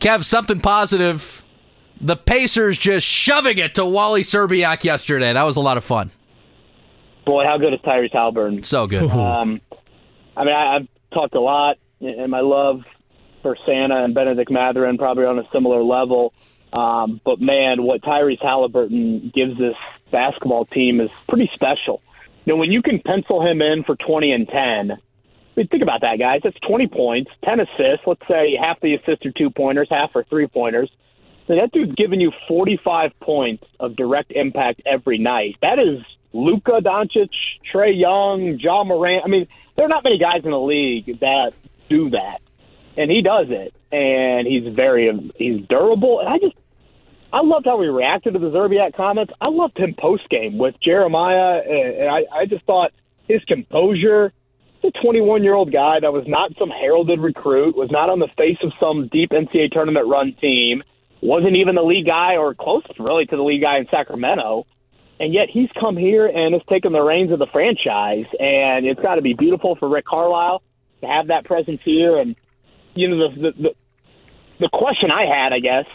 Kev, something positive. The Pacers just shoving it to Wally Szczerbiak yesterday. That was a lot of fun. Boy, how good is Tyrese Haliburton? So good. um, I mean, I, I've talked a lot, and my love for Santa and Benedict Mathurin probably on a similar level. Um, but, man, what Tyrese Haliburton gives this basketball team is pretty special. You know, when you can pencil him in for twenty and ten, I mean, think about that, guys. That's twenty points, ten assists. Let's say half the assists are two-pointers, half are three-pointers. So that dude's giving you forty-five points of direct impact every night. That is Luka Doncic, Trae Young, Ja Morant. I mean, there are not many guys in the league that do that, and he does it. And he's very he's durable. And I just I loved how he reacted to the Szczerbiak comments. I loved him post game with Jeremiah, and I, I just thought his composure. The twenty-one-year-old guy that was not some heralded recruit, was not on the face of some deep N C A A tournament run team. Wasn't even the lead guy or close, really, to the lead guy in Sacramento. And yet he's come here and has taken the reins of the franchise. And it's got to be beautiful for Rick Carlisle to have that presence here. And, you know, the the, the, the question I had, I guess,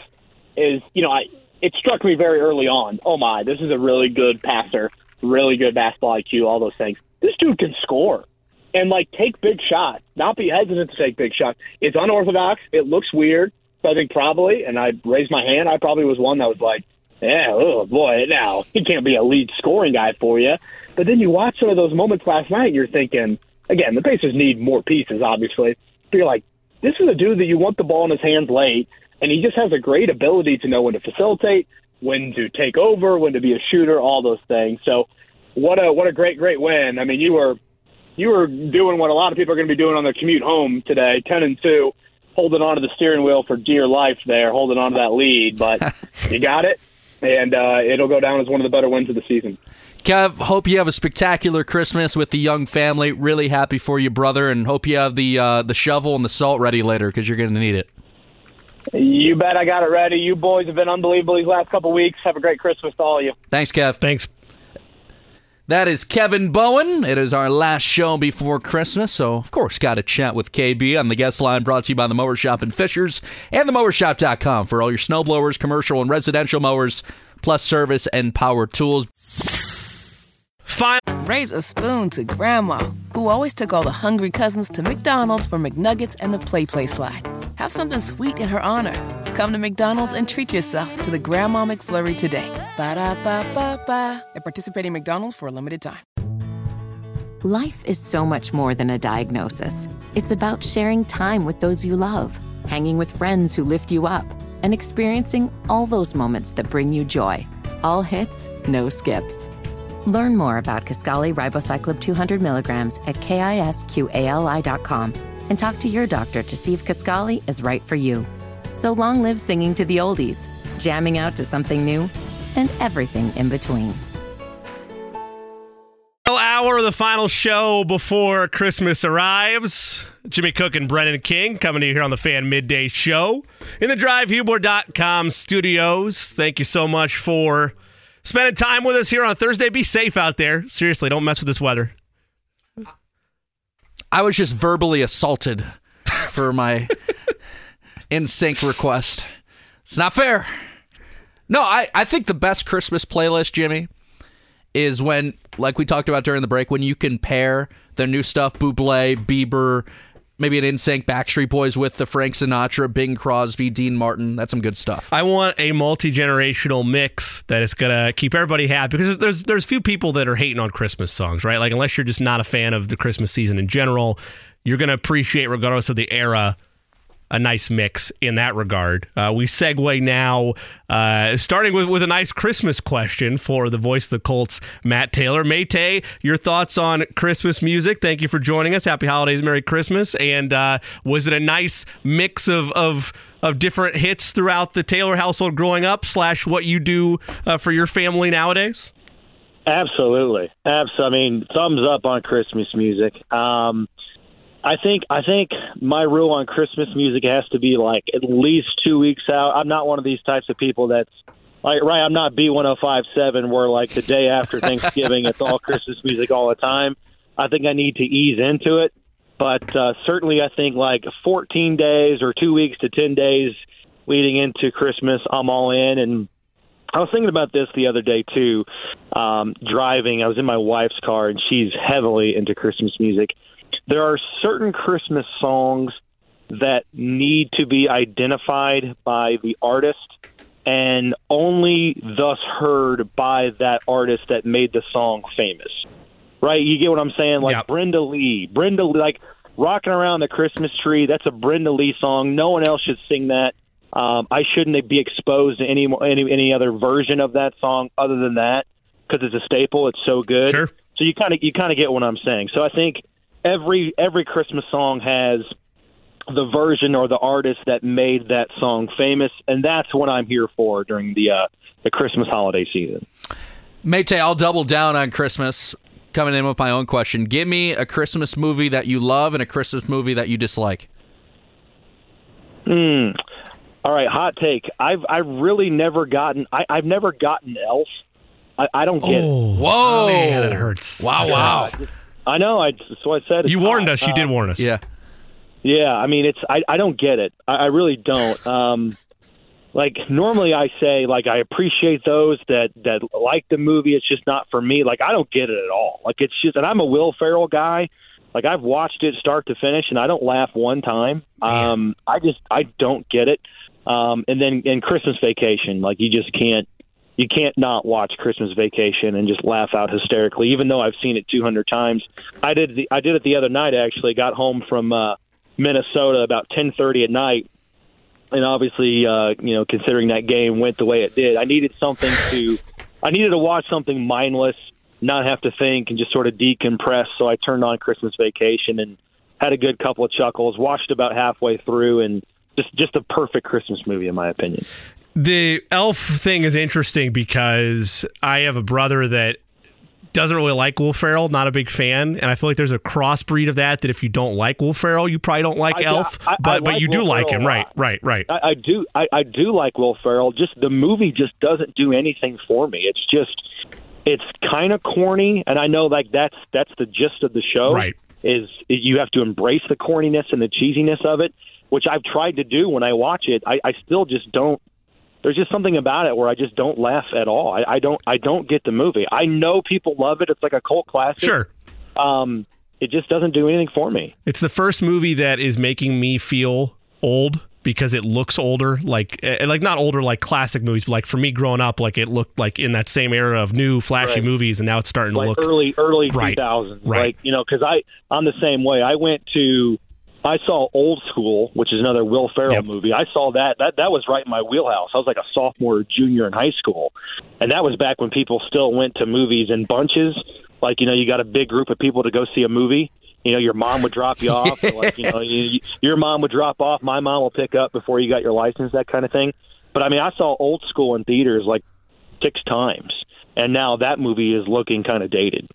is, you know, I, it struck me very early on. Oh, my, this is a really good passer, really good basketball I Q, all those things. This dude can score and, like, take big shots, not be hesitant to take big shots. It's unorthodox. It looks weird. I think probably, and I raised my hand, I probably was one that was like, yeah, oh, boy, now, he can't be a lead scoring guy for you. But then you watch some of those moments last night, and you're thinking, again, the Pacers need more pieces, obviously. But you're like, this is a dude that you want the ball in his hands late, and he just has a great ability to know when to facilitate, when to take over, when to be a shooter, all those things. So what a what a great, great win. I mean, you were, you were doing what a lot of people are going to be doing on their commute home today, ten and two. Holding on to the steering wheel for dear life there, holding on to that lead. But you got it, and uh, it'll go down as one of the better wins of the season. Kev, hope you have a spectacular Christmas with the Young family. Really happy for you, brother, and hope you have the uh, the shovel and the salt ready later because you're going to need it. You bet I got it ready. You boys have been unbelievable these last couple weeks. Have a great Christmas to all of you. Thanks, Kev. Thanks. That is Kevin Bowen. It is our last show before Christmas, so of course got to chat with K B on the guest line brought to you by The Mower Shop in Fishers and the mower shop dot com for all your snowblowers, commercial and residential mowers, plus service and power tools. Fine. Raise a spoon to Grandma, who always took all the hungry cousins to McDonald's for McNuggets and the Play Play Slide. Have something sweet in her honor. Come to McDonald's and treat yourself to the Grandma McFlurry today. Ba-da-ba-ba-ba. At participating McDonald's for a limited time. Life is so much more than a diagnosis. It's about sharing time with those you love, hanging with friends who lift you up, and experiencing all those moments that bring you joy. All hits, no skips. Learn more about Kisqali Ribociclib two hundred milligrams at kisqali dot com and talk to your doctor to see if Kisqali is right for you. So long live singing to the oldies, jamming out to something new, and everything in between. Hour, the final show before Christmas arrives. Jimmy Cook and Brendan King coming to you here on the Fan Midday Show in the drive hubler dot com studios. Thank you so much for spending time with us here on Thursday. Be safe out there. Seriously, don't mess with this weather. I was just verbally assaulted for my in sync request. It's not fair. No, I, I think the best Christmas playlist, Jimmy, is when, like we talked about during the break, when you can pair the new stuff, Bublé, Bieber, maybe an NSYNC, Backstreet Boys, with the Frank Sinatra, Bing Crosby, Dean Martin. That's some good stuff. I want a multi-generational mix that is going to keep everybody happy, because there's there's few people that are hating on Christmas songs, right? Like, unless you're just not a fan of the Christmas season in general, you're going to appreciate, regardless of the era, a nice mix in that regard. Uh, we segue now, uh, starting with, with a nice Christmas question for the voice of the Colts, Matt Taylor. Maytay, your thoughts on Christmas music. Thank you for joining us. Happy holidays, Merry Christmas. And uh, was it a nice mix of, of of different hits throughout the Taylor household growing up, slash what you do uh, for your family nowadays? Absolutely. Abs- I mean, thumbs up on Christmas music. Um I think I think my rule on Christmas music has to be like at least two weeks out. I'm not one of these types of people that's like, right, I'm not B ten fifty-seven where like the day after Thanksgiving it's all Christmas music all the time. I think I need to ease into it. But uh, certainly I think like fourteen days or two weeks to ten days leading into Christmas, I'm all in. And I was thinking about this the other day too, um, driving. I was in my wife's car and she's heavily into Christmas music. There are certain Christmas songs that need to be identified by the artist and only thus heard by that artist that made the song famous, right? You get what I'm saying? Like, yep. Brenda Lee, Brenda, like Rocking Around the Christmas Tree. That's a Brenda Lee song. No one else should sing that. Um, I shouldn't be exposed to any, any, any other version of that song other than that, because it's a staple. It's so good. Sure. So you kind of, you kind of get what I'm saying. So I think, Every every Christmas song has the version or the artist that made that song famous, and that's what I'm here for during the uh, the Christmas holiday season. Maytay, I'll double down on Christmas, coming in with my own question. Give me a Christmas movie that you love and a Christmas movie that you dislike. Hmm. All right, hot take. I've I've really never gotten I, I've never gotten Elf. I, I don't get oh, it. Whoa, man, that hurts. Wow, wow. Hurts. I know. I, that's what I said. It's you warned hot. us. You um, did warn us. Yeah. Yeah. I mean, it's, I, I don't get it. I, I really don't. Um, like, normally I say, like, I appreciate those that, that like the movie. It's just not for me. Like, I don't get it at all. Like, it's just, and I'm a Will Ferrell guy. Like, I've watched it start to finish, and I don't laugh one time. Um, I just, I don't get it. Um, and then in Christmas Vacation, like, you just can't. You can't not watch Christmas Vacation and just laugh out hysterically, even though I've seen it two hundred times. I did the, I did it the other night, actually. Got home from uh, Minnesota about ten thirty at night. And obviously, uh, you know, considering that game went the way it did, I needed something to – I needed to watch something mindless, not have to think, and just sort of decompress. So I turned on Christmas Vacation and had a good couple of chuckles, watched about halfway through, and just, just a perfect Christmas movie, in my opinion. The Elf thing is interesting because I have a brother that doesn't really like Will Ferrell, not a big fan, and I feel like there's a crossbreed of that, that if you don't like Will Ferrell, you probably don't like I, Elf, I, I, but, I like but you Will do Ferrell like him, right, right, right. I, I do I, I do like Will Ferrell, just the movie just doesn't do anything for me. It's just, it's kind of corny, and I know like that's that's the gist of the show, right? Is you have to embrace the corniness and the cheesiness of it, which I've tried to do when I watch it. I, I still just don't. There's just something about it where I just don't laugh at all. I, I don't. I don't get the movie. I know people love it. It's like a cult classic. Sure. Um, it just doesn't do anything for me. It's the first movie that is making me feel old because it looks older, like like not older like classic movies, but like for me growing up, like it looked like in that same era of new flashy right. movies, and now it's starting like to look early, early right. two thousands, right? Like, you know, because I I'm the same way. I went to I saw Old School, which is another Will Ferrell yep. movie. I saw that. That that was right in my wheelhouse. I was like a sophomore or junior in high school. And that was back when people still went to movies in bunches. Like, you know, you got a big group of people to go see a movie. You know, your mom would drop you off. Or like, you know, you, your mom would drop off. My mom will pick up before you got your license, that kind of thing. But, I mean, I saw Old School in theaters like six times. And now that movie is looking kind of dated.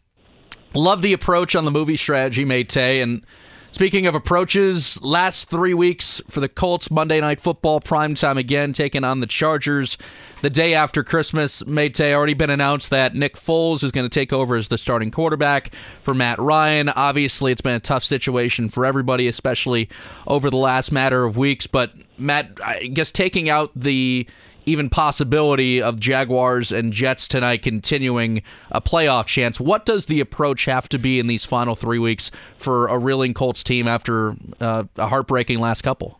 Love the approach on the movie strategy, Maytay. And speaking of approaches, last three weeks for the Colts, Monday Night Football, primetime again, taking on the Chargers the day after Christmas. Maytay, already been announced that Nick Foles is going to take over as the starting quarterback for Matt Ryan. Obviously, it's been a tough situation for everybody, especially over the last matter of weeks. But, Matt, I guess taking out the even possibility of Jaguars and Jets tonight continuing a playoff chance, what does the approach have to be in these final three weeks for a reeling Colts team after uh, a heartbreaking last couple?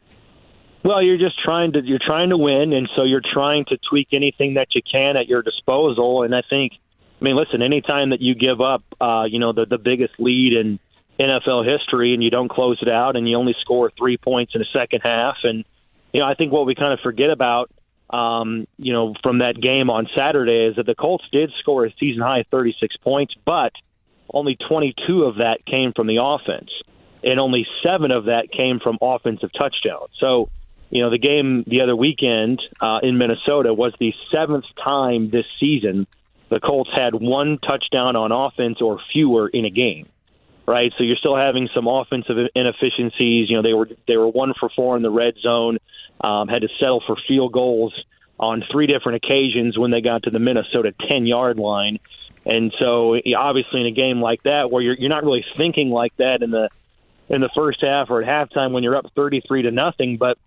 Well, you're just trying to you're trying to win, and so you're trying to tweak anything that you can at your disposal. And I think, I mean, listen, anytime that you give up, uh, you know, the, the biggest lead in N F L history, and you don't close it out, and you only score three points in the second half, and you know, I think what we kind of forget about. Um, you know, from that game on Saturday is that the Colts did score a season-high thirty-six points, but only twenty-two of that came from the offense, and only seven of that came from offensive touchdowns. So, you know, the game the other weekend uh, in Minnesota was the seventh time this season the Colts had one touchdown on offense or fewer in a game, right? So you're still having some offensive inefficiencies. You know, they were they were one for four in the red zone. Um, had to settle for field goals on three different occasions when they got to the Minnesota ten-yard line. And so, obviously, in a game like that where you're, you're not really thinking like that in the in the first half or at halftime when you're up thirty-three to nothing, but,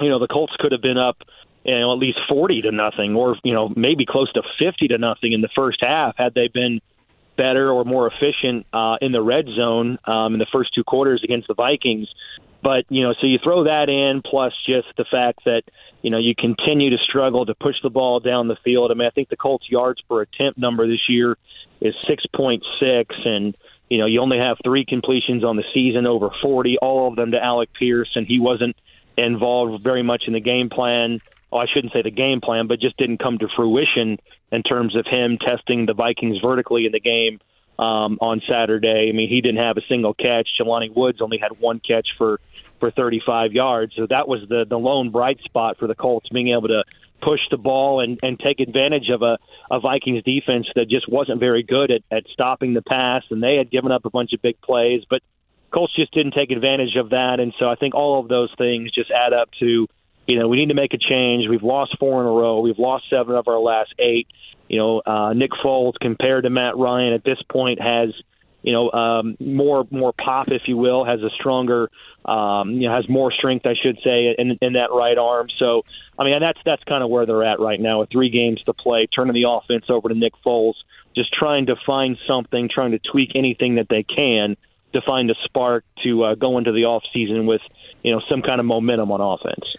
you know, the Colts could have been up, you know, at least forty to nothing or, you know, maybe close to fifty to nothing in the first half had they been better or more efficient uh, in the red zone um, in the first two quarters against the Vikings. But, you know, so you throw that in, plus just the fact that, you know, you continue to struggle to push the ball down the field. I mean, I think the Colts' yards per attempt number this year is six point six, and, you know, you only have three completions on the season over forty, all of them to Alec Pierce, and he wasn't involved very much in the game plan. Oh, I shouldn't say the game plan, but just didn't come to fruition in terms of him testing the Vikings vertically in the game. Um, on Saturday, I mean, he didn't have a single catch. Jelani Woods only had one catch for, for thirty-five yards. So that was the, the lone bright spot for the Colts, being able to push the ball and, and take advantage of a, a Vikings defense that just wasn't very good at, at stopping the pass, and they had given up a bunch of big plays. But Colts just didn't take advantage of that, and so I think all of those things just add up to, you know, we need to make a change. We've lost four in a row. We've lost seven of our last eight. You know, uh, Nick Foles compared to Matt Ryan at this point has, you know, um, more more pop, if you will, has a stronger, um, you know, has more strength, I should say, in, in that right arm. So, I mean, that's that's kind of where they're at right now with three games to play, turning the offense over to Nick Foles, just trying to find something, trying to tweak anything that they can to find a spark to uh, go into the offseason with, you know, some kind of momentum on offense.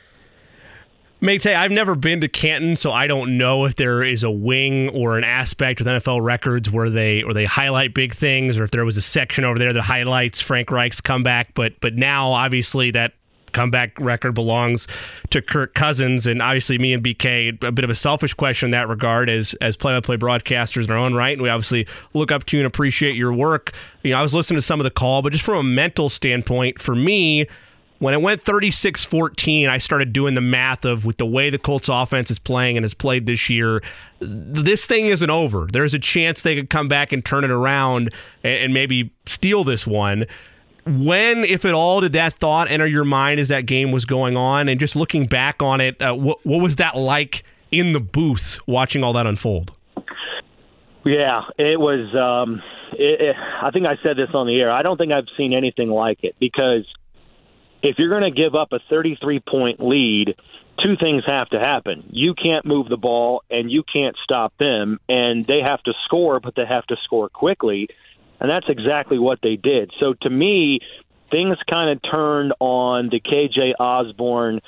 Maytay, I've never been to Canton, so I don't know if there is a wing or an aspect with N F L records where they or they highlight big things, or if there was a section over there that highlights Frank Reich's comeback. But but now, obviously, that comeback record belongs to Kirk Cousins. And obviously, me and B K, a bit of a selfish question in that regard as as play-by-play broadcasters in our own right. And we obviously look up to you and appreciate your work. You know, I was listening to some of the call, but just from a mental standpoint, for me, when it went thirty-six fourteen, I started doing the math of, with the way the Colts offense is playing and has played this year, this thing isn't over. There's a chance they could come back and turn it around and maybe steal this one. When, if at all, did that thought enter your mind as that game was going on? And just looking back on it, uh, what, what was that like in the booth watching all that unfold? Yeah, it was um, – I think I said this on the air. I don't think I've seen anything like it, because – if you're going to give up a thirty-three point lead, two things have to happen. You can't move the ball, and you can't stop them, and they have to score, but they have to score quickly, and that's exactly what they did. So to me, things kind of turned on the K J Osborne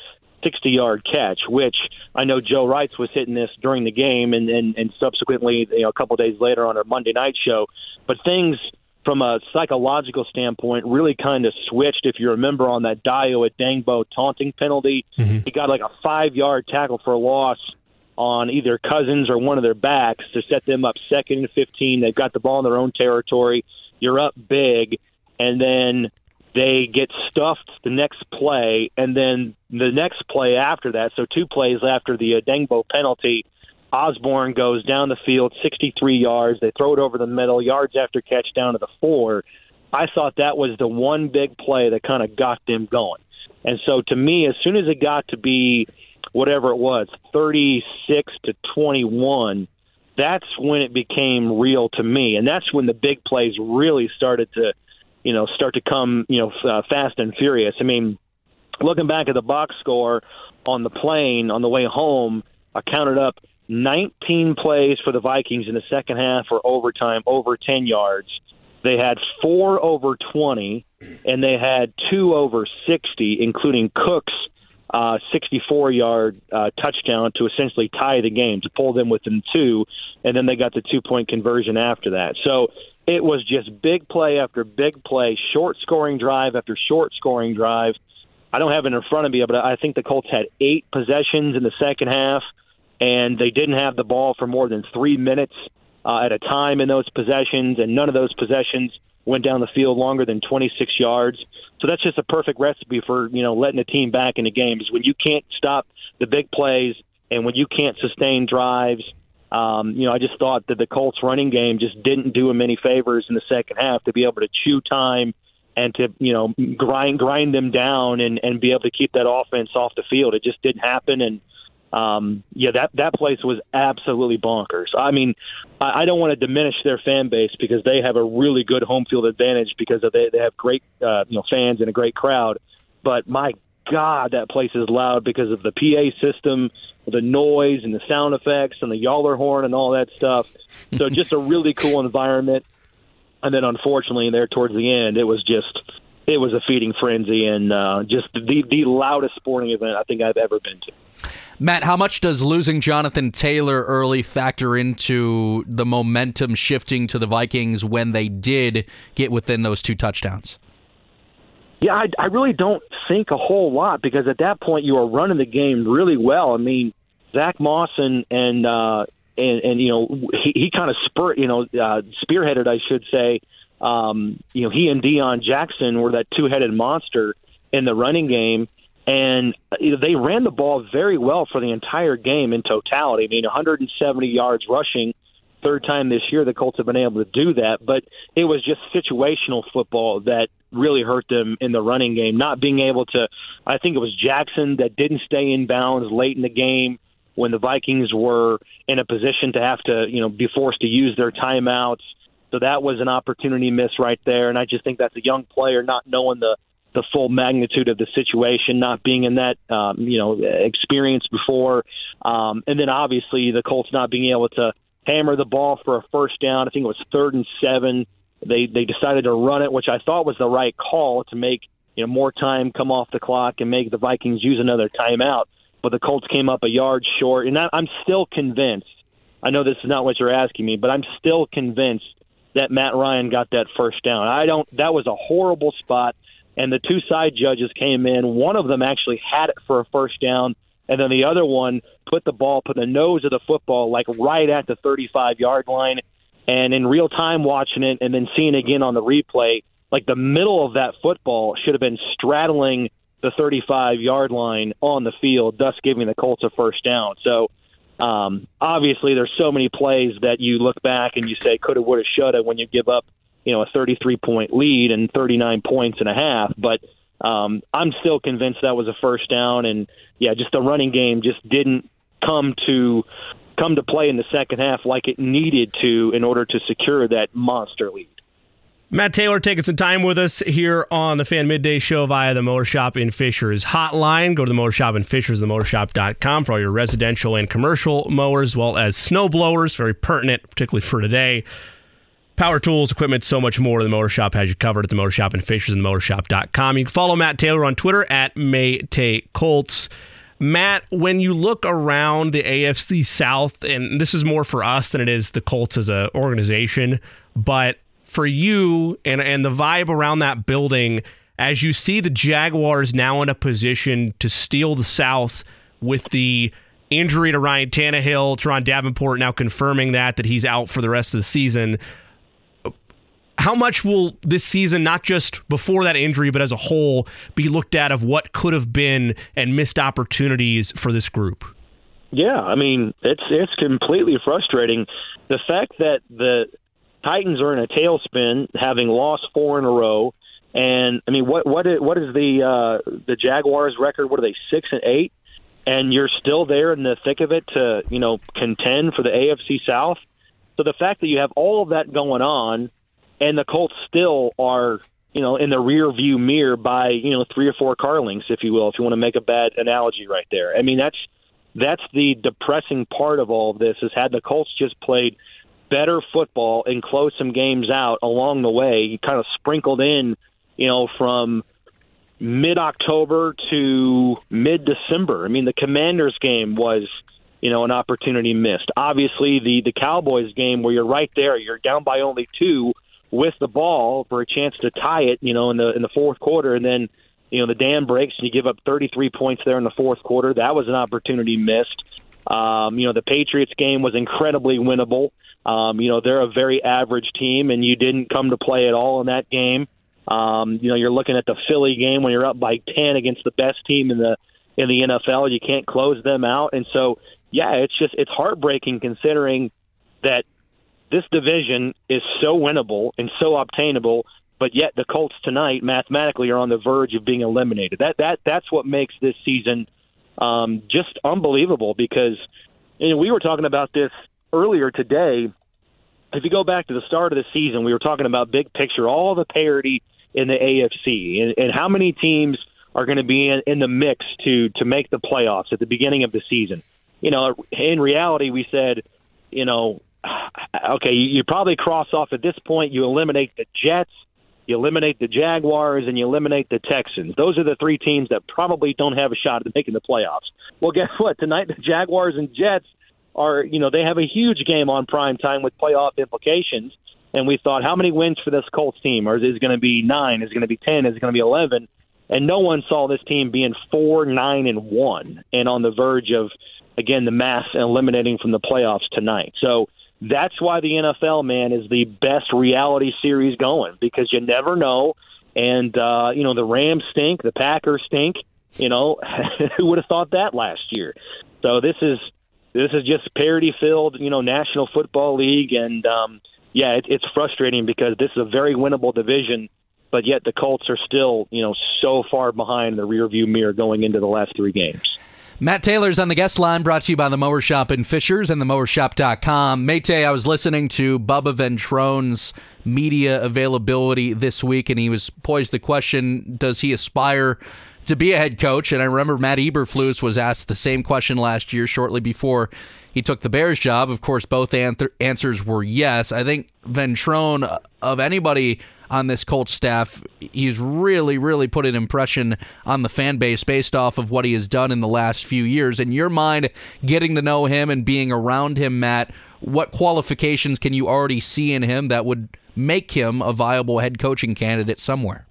sixty-yard catch, which I know Joe Reitz was hitting this during the game and, and, and subsequently, you know, a couple days later on our Monday night show, but things – from a psychological standpoint, really kind of switched. If you remember on that Dio at Dangbo taunting penalty, mm-hmm. he got like a five-yard tackle for a loss on either Cousins or one of their backs to set them up second and fifteen. They've got the ball in their own territory. You're up big, and then they get stuffed the next play, and then the next play after that, so two plays after the uh, Dangbo penalty, Osborne goes down the field, sixty-three yards. They throw it over the middle, yards after catch down to the four. I thought that was the one big play that kind of got them going. And so to me, as soon as it got to be whatever it was, thirty-six to twenty-one, that's when it became real to me. And that's when the big plays really started to, you know, start to come, you know, uh, fast and furious. I mean, looking back at the box score on the plane on the way home, I counted up nineteen plays for the Vikings in the second half or overtime, over ten yards. They had four over twenty, and they had two over sixty, including Cook's uh, sixty-four-yard uh, touchdown to essentially tie the game, to pull them within two, and then they got the two-point conversion after that. So it was just big play after big play, short scoring drive after short scoring drive. I don't have it in front of me, but I think the Colts had eight possessions in the second half, and they didn't have the ball for more than three minutes uh, at a time in those possessions, and none of those possessions went down the field longer than twenty-six yards. So that's just a perfect recipe for, you know, letting a team back in the game, is when you can't stop the big plays and when you can't sustain drives. Um, you know, I just thought that the Colts running game just didn't do them any favors in the second half, to be able to chew time and to, you know, grind grind them down and, and be able to keep that offense off the field. It just didn't happen. And, um, yeah, that, that place was absolutely bonkers. I mean, I, I don't want to diminish their fan base, because they have a really good home field advantage, because of they, they have great uh, you know, fans and a great crowd. But my God, that place is loud because of the P A system, the noise and the sound effects and the yaller horn and all that stuff. So just a really cool environment. And then unfortunately there towards the end, it was just, it was a feeding frenzy, and uh, just the, the loudest sporting event I think I've ever been to. Matt, how much does losing Jonathan Taylor early factor into the momentum shifting to the Vikings when they did get within those two touchdowns? Yeah, I, I really don't think a whole lot, because at that point you were running the game really well. I mean, Zach Moss and and uh, and, and you know he, he kind of spur you know uh, spearheaded, I should say. Um, you know, he and Deion Jackson were that two-headed monster in the running game, and they ran the ball very well for the entire game in totality. I mean, one hundred seventy yards rushing. Third time this year the Colts have been able to do that, but it was just situational football that really hurt them in the running game. Not being able to, I think it was Jackson that didn't stay in bounds late in the game when the Vikings were in a position to have to, you know, be forced to use their timeouts. So that was an opportunity miss right there, and I just think that's a young player not knowing the, the full magnitude of the situation, not being in that um, you know experience before, um, and then obviously the Colts not being able to hammer the ball for a first down. I think it was third and seven. They they decided to run it, which I thought was the right call, to make, you know, more time come off the clock and make the Vikings use another timeout. But the Colts came up a yard short, and I, I'm still convinced. I know this is not what you're asking me, but I'm still convinced that Matt Ryan got that first down. I don't. That was a horrible spot, and the two side judges came in. One of them actually had it for a first down, and then the other one put the ball, put the nose of the football, like right at the thirty-five-yard line. And in real time watching it and then seeing again on the replay, like the middle of that football should have been straddling the thirty-five-yard line on the field, thus giving the Colts a first down. So um, obviously there's so many plays that you look back and you say coulda, woulda, shoulda when you give up, you know, a thirty-three point lead and thirty-nine points and a half. But Um, I'm still convinced that was a first down, and yeah, just the running game just didn't come to come to play in the second half like it needed to in order to secure that monster lead. Matt Taylor taking some time with us here on the Fan Midday Show via the Motor Shop in Fishers hotline. Go to the Motor Shop in Fishers, the motor shop dot com, for all your residential and commercial mowers, as well as snow blowers. Very pertinent, particularly for today. Power tools, equipment, so much more. The Motor Shop has you covered at the Motor Shop and Fishers and the motor shop dot com. You can follow Matt Taylor on Twitter at MayTayColts. Matt, when you look around the A F C South, and this is more for us than it is the Colts as an organization, but for you and, and the vibe around that building as you see the Jaguars now in a position to steal the South with the injury to Ryan Tannehill, Teron Davenport now confirming that, that he's out for the rest of the season. How much will this season, not just before that injury, but as a whole, be looked at of what could have been and missed opportunities for this group? Yeah, I mean, it's it's completely frustrating. The fact that the Titans are in a tailspin, having lost four in a row, and, I mean, what what is, what is the uh, the Jaguars' record? What are they, six and eight? And you're still there in the thick of it to, you know, contend for the A F C South. So the fact that you have all of that going on, and the Colts still are, you know, in the rearview mirror by, you know, three or four car lengths, if you will, if you want to make a bad analogy right there. I mean, that's that's the depressing part of all of this, is had the Colts just played better football and closed some games out along the way, kind of sprinkled in, you know, from mid-October to mid-December. I mean, the Commanders game was, you know, an opportunity missed. Obviously, the, the Cowboys game where you're right there, you're down by only two with the ball for a chance to tie it, you know, in the in the fourth quarter, and then, you know, the dam breaks and you give up thirty-three points there in the fourth quarter. That was an opportunity missed. Um, you know, the Patriots game was incredibly winnable. Um, you know, they're a very average team, and you didn't come to play at all in that game. Um, you know, you're looking at the Philly game when you're up by ten against the best team in the in the N F L. You can't close them out, and so yeah, it's just it's heartbreaking considering that this division is so winnable and so obtainable, but yet the Colts tonight mathematically are on the verge of being eliminated. That that that's what makes this season um, just unbelievable, because, you know, we were talking about this earlier today. If you go back to the start of the season, we were talking about big picture, all the parity in the A F C, and, and how many teams are going to be in, in the mix to to make the playoffs at the beginning of the season. You know, in reality, we said, you know, okay, you probably cross off at this point. You eliminate the Jets, you eliminate the Jaguars, and you eliminate the Texans. Those are the three teams that probably don't have a shot at making the playoffs. Well, guess what? Tonight, the Jaguars and Jets are, you know, they have a huge game on prime time with playoff implications. And we thought, how many wins for this Colts team? Or is it going to be nine? Is it going to be ten? Is it going to be eleven? And no one saw this team being four, nine, and one, and on the verge of, again, the mass eliminating from the playoffs tonight. So that's why the N F L, man, is the best reality series going, because you never know. And, uh, you know, the Rams stink, the Packers stink, you know, who would have thought that last year? So this is this is just parity-filled, you know, National Football League. And, um, yeah, it, it's frustrating because this is a very winnable division, but yet the Colts are still, you know, so far behind the rearview mirror going into the last three games. Matt Taylor's on the guest line, brought to you by The Mower Shop in Fishers and the mower shop dot com. Maytay, I was listening to Bubba Ventrone's media availability this week, and he was poised the question, does he aspire to be a head coach? And I remember Matt Eberflus was asked the same question last year, shortly before he took the Bears job. Of course, both anth- answers were yes. I think Ventrone, of anybody on this Colts staff, he's really, really put an impression on the fan base based off of what he has done in the last few years. In your mind, getting to know him and being around him, Matt, what qualifications can you already see in him that would make him a viable head coaching candidate somewhere?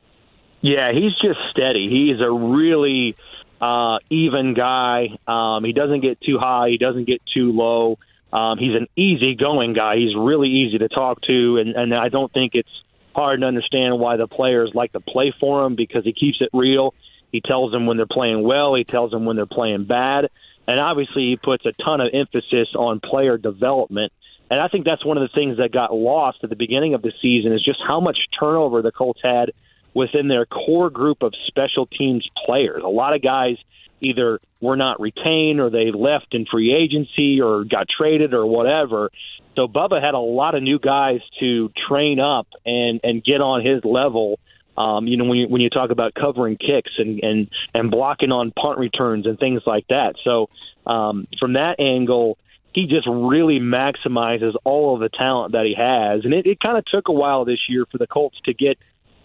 Yeah, he's just steady. He's a really uh, even guy. Um, he doesn't get too high. He doesn't get too low. Um, he's an easygoing guy. He's really easy to talk to, and, and I don't think it's hard to understand why the players like to play for him, because he keeps it real. He tells them when they're playing well. He tells them when they're playing bad. And obviously he puts a ton of emphasis on player development. And I think that's one of the things that got lost at the beginning of the season, is just how much turnover the Colts had within their core group of special teams players. A lot of guys either were not retained, or they left in free agency, or got traded, or whatever. So Bubba had a lot of new guys to train up and, and get on his level. Um, you know, when you, when you talk about covering kicks and, and, and blocking on punt returns and things like that. So um, from that angle, he just really maximizes all of the talent that he has. And it, it kind of took a while this year for the Colts to get,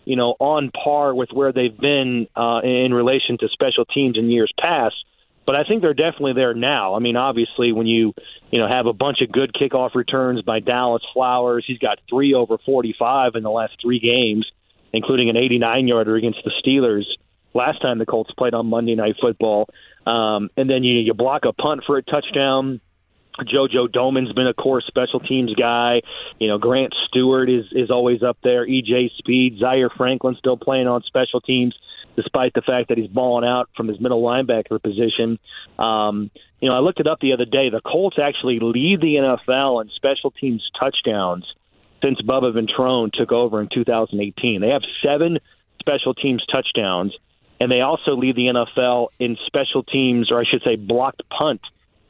you know, on par with where they've been uh, in relation to special teams in years past. But I think they're definitely there now. I mean, obviously, when you you know have a bunch of good kickoff returns by Dallas Flowers, he's got three over forty-five in the last three games, including an eighty-nine-yarder against the Steelers last time the Colts played on Monday Night Football. Um, and then you you block a punt for a touchdown. JoJo Doman's been a core special teams guy. You know, Grant Stewart is is always up there. E J. Speed, Zaire Franklin still playing on special teams, despite the fact that he's balling out from his middle linebacker position. Um, you know, I looked it up the other day. The Colts actually lead the N F L in special teams touchdowns since Bubba Ventrone took over in two thousand eighteen. They have seven special teams touchdowns, and they also lead the N F L in special teams, or I should say blocked punt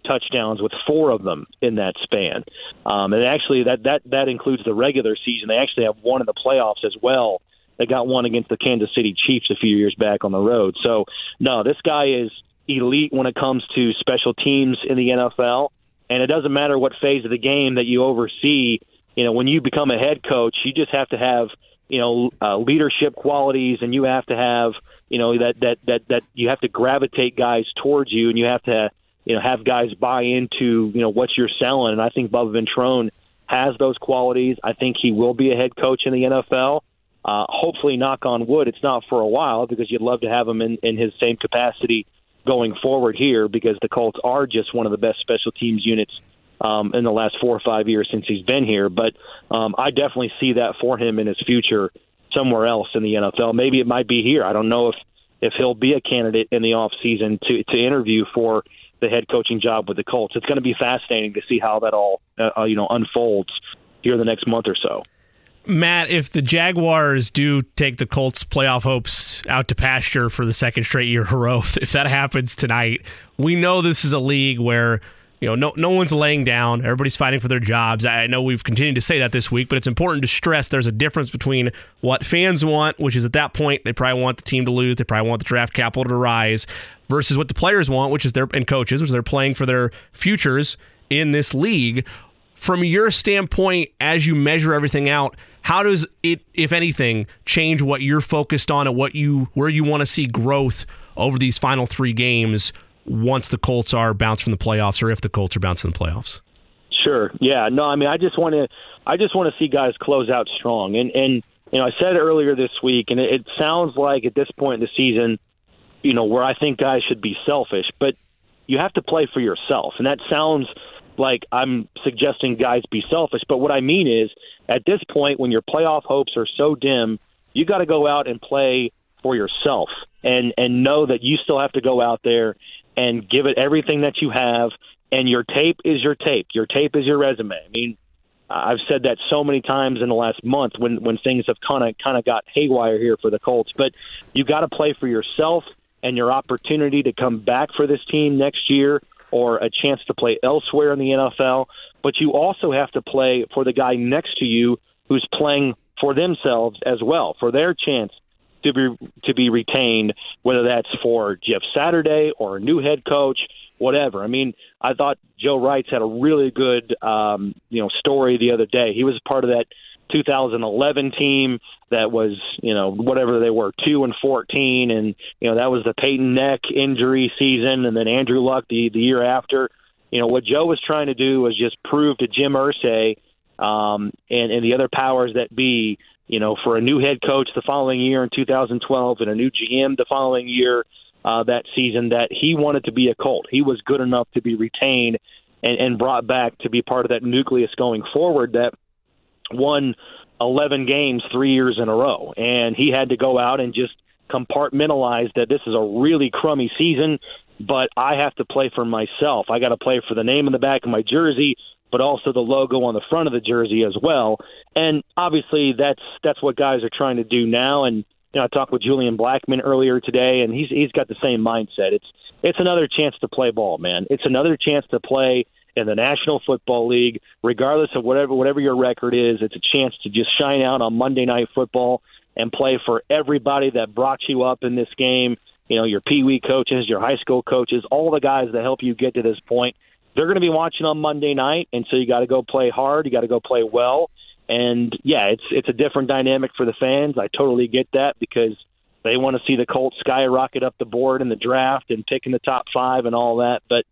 touchdowns, with four of them in that span. Um, and actually, that, that, that includes the regular season. They actually have one in the playoffs as well. They got one against the Kansas City Chiefs a few years back on the road. So, no, this guy is elite when it comes to special teams in the N F L. And it doesn't matter what phase of the game that you oversee. You know, when you become a head coach, you just have to have, you know, uh, leadership qualities, and you have to have, you know, that, that, that, that you have to gravitate guys towards you, and you have to, you know, have guys buy into, you know, what you're selling. And I think Bubba Ventrone has those qualities. I think he will be a head coach in the N F L. Uh, hopefully, knock on wood, it's not for a while, because you'd love to have him in, in his same capacity going forward here, because the Colts are just one of the best special teams units um, in the last four or five years since he's been here. But um, I definitely see that for him in his future somewhere else in the N F L. Maybe it might be here. I don't know if, if he'll be a candidate in the offseason to, to interview for the head coaching job with the Colts. It's going to be fascinating to see how that all uh, you know unfolds here the next month or so. Matt, if the Jaguars do take the Colts' playoff hopes out to pasture for the second straight year in a row, if that happens tonight, we know this is a league where, you know, no no one's laying down. Everybody's fighting for their jobs. I know we've continued to say that this week, but it's important to stress there's a difference between what fans want, which is at that point they probably want the team to lose, they probably want the draft capital to rise, versus what the players want, which is their and coaches, which they're playing for their futures in this league. From your standpoint, as you measure everything out, how does it, if anything, change what you're focused on and what you where you want to see growth over these final three games once the Colts are bounced from the playoffs, or if the Colts are bounced from the playoffs? Sure. Yeah. No, I mean, I just want to I just want to see guys close out strong. And, and you know, I said earlier this week, and it, it sounds like at this point in the season, you know, where I think guys should be selfish, but you have to play for yourself. And that sounds like I'm suggesting guys be selfish, but what I mean is, at this point, when your playoff hopes are so dim, you got to go out and play for yourself, and and know that you still have to go out there and give it everything that you have. And your tape is your tape. Your tape is your resume. I mean, I've said that so many times in the last month when when things have kind of kind of got haywire here for the Colts. But you got to play for yourself, and your opportunity to come back for this team next year, or a chance to play elsewhere in the N F L, but you also have to play for the guy next to you who's playing for themselves as well, for their chance to be to be retained, whether that's for Jeff Saturday or a new head coach, whatever. I mean, I thought Joe Wrights had a really good um, you know story the other day. He was part of that two thousand eleven team that was, you know, whatever they were, two and fourteen, and you know that was the Peyton neck injury season, and then Andrew Luck the the year after. You know what Joe was trying to do was just prove to Jim Irsay um, and and the other powers that be, you know, for a new head coach the following year in two thousand twelve and a new G M the following year uh, that season, that he wanted to be a Colt. He was good enough to be retained and, and brought back to be part of that nucleus going forward that won eleven games three years in a row. And he had to go out and just compartmentalize that this is a really crummy season, but I have to play for myself. I got to play for the name in the back of my jersey, but also the logo on the front of the jersey as well. And obviously that's that's what guys are trying to do now. And you know, I talked with Julian Blackman earlier today, and he's he's got the same mindset. It's it's another chance to play ball, man. It's another chance to play in the National Football League, regardless of whatever whatever your record is. It's a chance to just shine out on Monday Night Football and play for everybody that brought you up in this game. You know, your Pee Wee coaches, your high school coaches, all the guys that help you get to this point. They're going to be watching on Monday night, and so you got to go play hard. You got to go play well. And yeah, it's it's a different dynamic for the fans. I totally get that, because They want to see the Colts skyrocket up the board in the draft and picking the top five and all that. But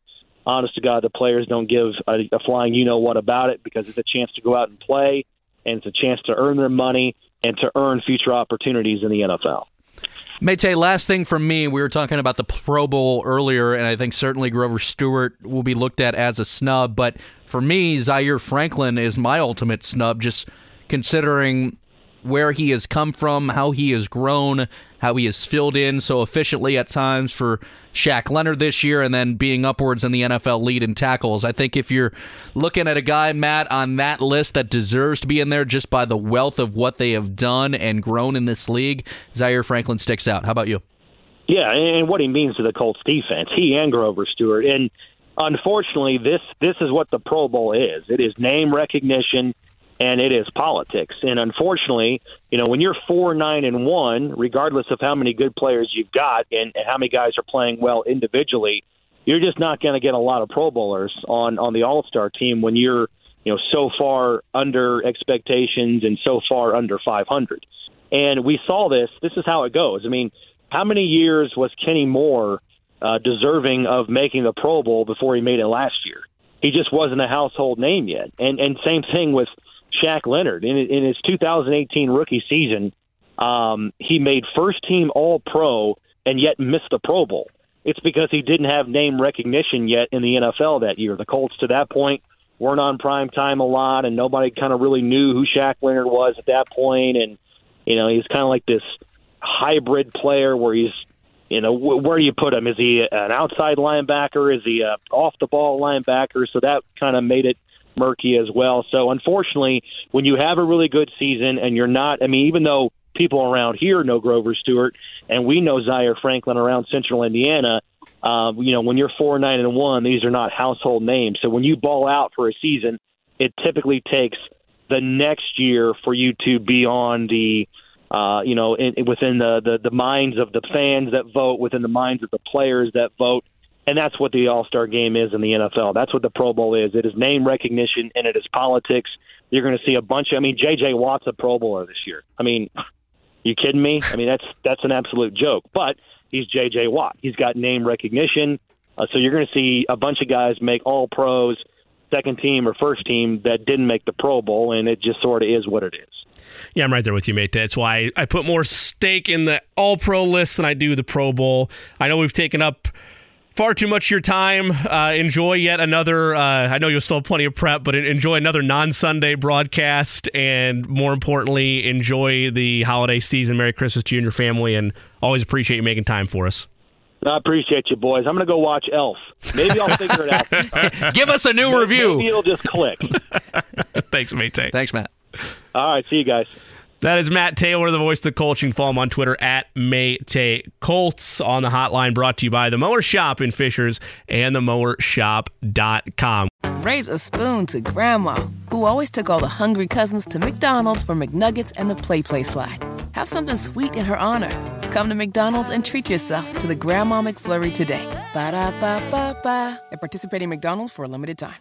honest to God, the players don't give a, a flying you-know-what about it, because it's a chance to go out and play, and it's a chance to earn their money and to earn future opportunities in the N F L. Mate, last thing from me. We were talking about the Pro Bowl earlier, and I think certainly Grover Stewart will be looked at as a snub. But for me, Zaire Franklin is my ultimate snub, just considering where he has come from, how he has grown, how he has filled in so efficiently at times for Shaq Leonard this year, and then being upwards in the N F L lead in tackles. I think if you're looking at a guy, Matt, on that list that deserves to be in there just by the wealth of what they have done and grown in this league, Zaire Franklin sticks out. How about you? Yeah, and what he means to the Colts defense, he and Grover Stewart. And unfortunately, this this is what the Pro Bowl is. It is name recognition, and it is politics. And unfortunately, you know, when you're four, nine, and one, regardless of how many good players you've got and, and how many guys are playing well individually, you're just not going to get a lot of Pro Bowlers on, on the All-Star team when you're, you know, so far under expectations and so far under five hundred. And we saw this. This is how it goes. I mean, how many years was Kenny Moore uh, deserving of making the Pro Bowl before he made it last year? He just wasn't a household name yet. And and same thing with Shaq Leonard. In, in his two thousand eighteen rookie season, um, he made first-team All-Pro and yet missed the Pro Bowl. It's because he didn't have name recognition yet in the N F L that year. The Colts, to that point, weren't on prime time a lot, and nobody kind of really knew who Shaq Leonard was at that point. And, you know, he's kind of like this hybrid player where he's, you know, wh- where do you put him? Is he an outside linebacker? Is he an off-the-ball linebacker? So that kind of made it murky as well. So unfortunately, when you have a really good season and you're not, I mean, even though people around here know Grover Stewart and we know Zaire Franklin around Central Indiana, um, you know, when you're four, nine, and one, these are not household names. So when you ball out for a season, it typically takes the next year for you to be on the, uh, you know, in, within the, the the minds of the fans that vote, within the minds of the players that vote. And that's what the All-Star game is in the N F L. That's what the Pro Bowl is. It is name recognition, and it is politics. You're going to see a bunch of, I mean, J J Watt's a Pro Bowler this year. I mean, you kidding me? I mean, that's that's an absolute joke. But he's J J Watt. He's got name recognition. Uh, so you're going to see a bunch of guys make All-Pros, second team or first team, that didn't make the Pro Bowl, and it just sort of is what it is. Yeah, I'm right there with you, mate. That's why I put more stake in the All-Pro list than I do the Pro Bowl. I know we've taken up far too much of your time. Uh, enjoy yet another, uh, I know you'll still have plenty of prep, but enjoy another non-Sunday broadcast, and more importantly, enjoy the holiday season. Merry Christmas to you and your family, and always appreciate you making time for us. I appreciate you, boys. I'm going to go watch Elf. Maybe I'll figure it out. Give us a new maybe, review. Maybe it'll just click. Thanks, mate. Thanks, Matt. All right, see you guys. That is Matt Taylor, the voice of the Colts. You can follow him on Twitter at MatTayColts. On the hotline, brought to you by The Mower Shop in Fishers and the mower shop dot com. Raise a spoon to Grandma, who always took all the hungry cousins to McDonald's for McNuggets and the Play Play Slide. Have something sweet in her honor. Come to McDonald's and treat yourself to the Grandma McFlurry today. Ba-da-ba-ba-ba. And participate in McDonald's for a limited time.